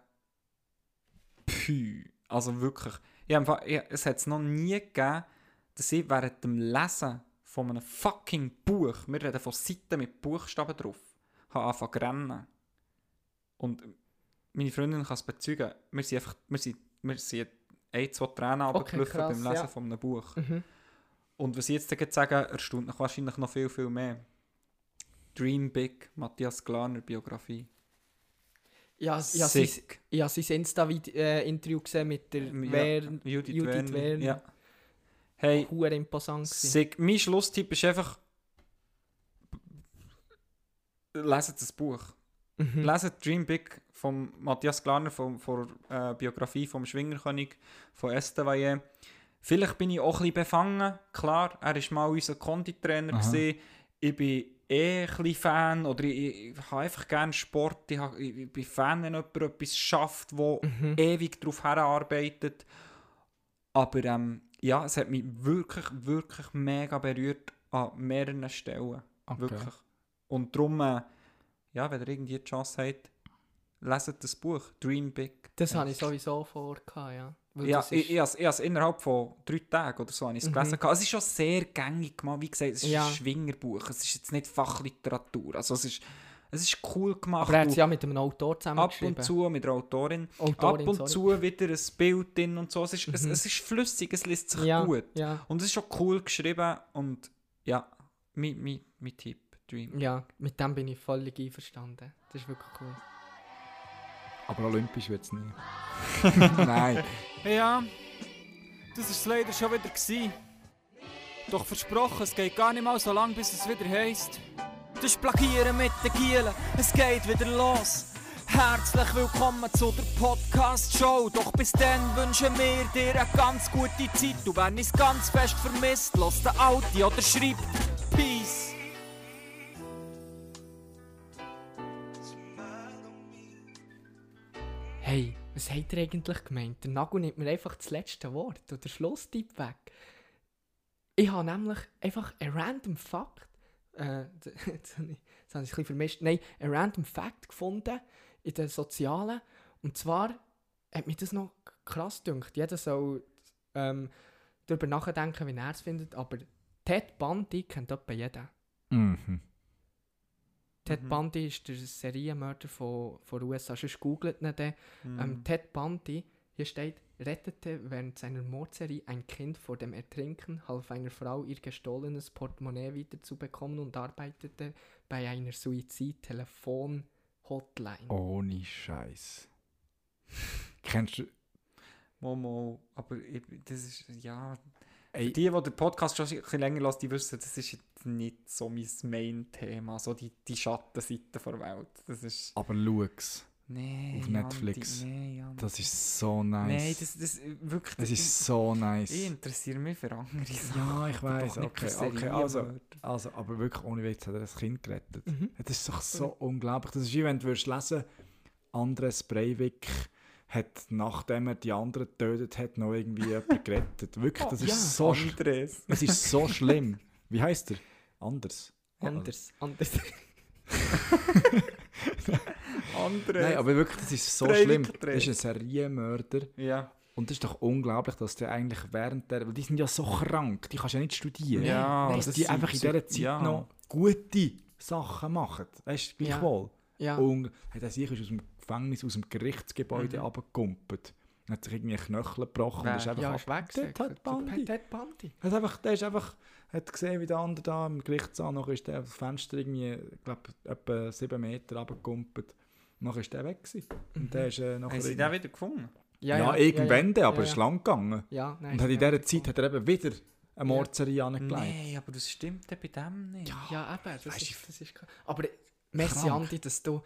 pü. Also wirklich, ich habe, ich, es hat es noch nie gegeben, dass ich während dem Lesen von einem fucking Buch, wir reden von Seiten mit Buchstaben drauf, habe angefangen zu rennen. Und meine Freundin kann es bezeugen, wir sind einfach, wir sind, wir sind ein, zwei Tränen runtergelaufen, okay, beim Lesen, ja, von einem Buch. Mhm. Und was ich jetzt gerade sage, erstaunt mich wahrscheinlich noch viel, viel mehr. Dream Big, Matthias Glarner Biografie. Ja, ja, sick. Ich habe sein Insta-Interview gesehen mit der ja, Wern, Judith, Judith Wern. Ja. Hey, huere imposant. Sick. Mein Schlusstipp ist einfach, leset das Buch. Mhm. Leset Dream Big von Matthias Glarner, von, von äh, Biografie vom Schwingerkönig von Estavayer. Vielleicht bin ich auch ein bisschen befangen, klar, er war mal unser Konditrainer. Gewesen. Ich bin eh ein bisschen Fan, oder ich, ich habe einfach gerne Sport, ich, habe, ich bin Fan, wenn jemand etwas schafft, wo mhm. ewig darauf herarbeitet. Aber ähm, ja, es hat mich wirklich, wirklich mega berührt an mehreren Stellen. Okay. Wirklich. Und darum, äh, ja, wenn ihr irgendwie die Chance habt, leset das Buch, Dream Big. Das ja. Hatte ich sowieso vor, ja. Ja, ich, ich, ich, ich habe innerhalb von drei Tagen oder so habe ich es gelesen. Mhm. Es ist schon sehr gängig gemacht, wie gesagt, es ist ja. ein Schwingerbuch, es ist jetzt nicht Fachliteratur, also es ist, es ist cool gemacht. Aber er hat es ja mit einem Autor zusammengeschrieben. Ab und zu, mit der Autorin, Autorin ab und sorry. zu wieder ein Bild drin und so, es ist, mhm. es, es ist flüssig, es liest sich ja. gut ja. und es ist schon cool geschrieben und ja, mein, mein, mein Tipp, Dream. Ja, mit dem bin ich völlig einverstanden, das ist wirklich cool. Aber olympisch wird es nie. Nein. Ja, das war es leider schon wieder gewesen. Doch versprochen, es geht gar nicht mal so lange, bis es wieder heisst. Das Plagieren mit den Gielen, es geht wieder los. Herzlich willkommen zu der Podcast-Show. Doch bis dann wünschen wir dir eine ganz gute Zeit. Und wenn ich's ganz fest vermisst, lass den Audi oder schreib Peace. Hey, was habt ihr eigentlich gemeint? Der Nagu nimmt mir einfach das letzte Wort oder den Schlusstipp weg. Ich habe nämlich einfach einen random Fact, äh, das habe ich ein bisschen vermischt, nein, einen random Fact gefunden in den Sozialen. Und zwar hat mich das noch krass gedacht. Jeder soll ähm, darüber nachdenken, wie er es findet, aber Ted Bundy kennt etwa jeder. Mhm. Ted Bundy ist der Serienmörder von, von den U S A, sonst googelt ihn dann. Mm. Ähm, Ted Bundy, hier steht, rettete während seiner Mordserie ein Kind vor dem Ertrinken, half einer Frau ihr gestohlenes Portemonnaie wiederzubekommen und arbeitete bei einer Suizid-Telefon-Hotline. Ohne Scheiß. Kennst du... Momo, aber ich, das ist... ja... Ey. Die, die den Podcast schon ein bisschen länger hören, die wissen, das ist jetzt nicht so mein Main-Thema, so die, die Schattenseite der Welt. Das ist... Aber schau's nee, auf Netflix. Andi, nee, Andi. Das ist so nice. Nein, das, das, wirklich, das, das ist so nice. Ich interessiere mich für andere Sachen. Ja, ich weiss. Okay, okay, also, also, aber wirklich, ohne Witz hat er das Kind gerettet. Mhm. Das ist doch so mhm. unglaublich. Das ist wie wenn du lesen würdest, Andres Breivik hat, nachdem er die anderen getötet hat, noch irgendwie jemanden gerettet. Wirklich, das oh, ist, ja. so sch- es ist so schlimm. Wie heisst er? Anders. Anders. Ja, also. Anders. Anders. Nein, aber wirklich, das ist so Breivik schlimm. Das ist ein Serienmörder. Ja. Und das ist doch unglaublich, dass der eigentlich während der... Weil die sind ja so krank, die kannst du ja nicht studieren. Ja, Nein, dass das die einfach in dieser Zeit ja. noch gute Sachen machen. Weißt du, gleichwohl. Ja. Ja. Und hey, der sich ist aus dem Gefängnis aus dem Gerichtsgebäude mhm. runtergekumpelt. Dann hat sich irgendwie ein Knöchel gebrochen ja. und ist einfach ja, abgesägt. Ted Bundy. Ted Bundy. Er hat einfach, der ist einfach, hat gesehen, wie der andere da im Gerichtssaal, nachher ist der aus dem Fenster irgendwie, ich glaube, etwa sieben Meter runtergekumpelt. Nachher ist der weg gewesen. Mhm. Und der ist äh, nachher... Haben sie den wieder gefunden? Ja, ja, ja irgendwann, ja, ja. aber ja, ja. ist lang gegangen. Ja, nein, und hat in dieser Zeit hat er eben wieder... eine Mordserie ja. angelegt. Nein, aber das stimmt bei dem nicht. Ja, ja eben, das weißt, ist... Das ist aber... Merci, krank. Andi, dass du,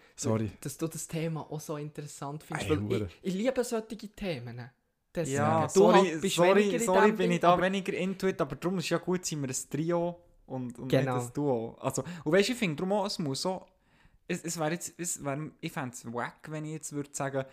dass du das Thema auch so interessant findest. Ey, ich, ich liebe solche Themen. das ja, sorry, halt sorry, sorry bin ich da weniger intuit, aber darum ist es ja gut, sind wir ein Trio und, und genau. nicht ein Duo. Also, und weißt du, ich finde, darum auch, es muss so, es, es wäre jetzt, es wär, ich fände es wack, wenn ich jetzt würde sagen,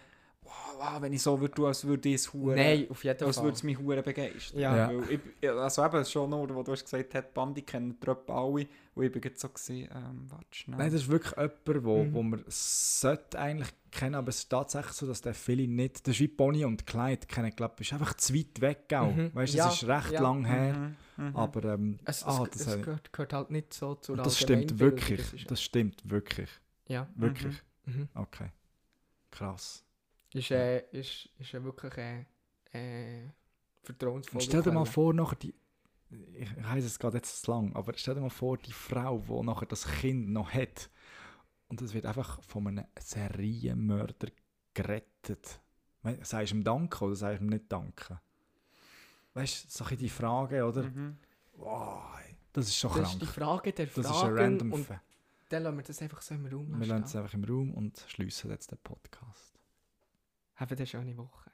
wow, wow, wenn ich so würde tun, als würde ich es huren. Nein, auf jeden Fall. Als würde es mich huren begeistern. Ja. Ja. Weil ich, also eben, schon nur, wo du hast gesagt hast, die Bande kennen Tröpfe alle. Und ich bin jetzt so gewesen, ähm, warte schnell. Nein, das ist wirklich jemand, wo, mhm. wo man sollte eigentlich kennen, aber es ist tatsächlich so, dass der viele nicht, das ist wie Bonnie und Clyde kennen, glaube ich, ist einfach zu weit weg auch. Mhm. Weißt du, ja, das ist recht ja. lang her. Mhm. Mhm. Aber ähm, es, ah, es, das es gehört, gehört halt nicht so zu der allgemeinen Bildung. Wirklich, das, ist, das stimmt wirklich. Ja. Wirklich? Mhm. Okay. Krass. Ist, äh, ist, ist äh wirklich äh, äh, vertrauensvoll. Stell dir mal vor, nachher die, ich heiße es gerade jetzt zu lang, aber stell dir mal vor, die Frau, die nachher das Kind noch hat, und es wird einfach von einem Serienmörder gerettet. Sagst du ihm Danke oder sagst du ihm nicht Danke? Weißt du, so die Frage, oder? Mhm. Wow, das ist schon das krank. Das ist die Frage der Fragen. Das ist ein random und dann lassen wir das einfach so im Raum. Wir lassen es einfach im Raum und schliessen jetzt den Podcast. Haben wir schon eine Woche.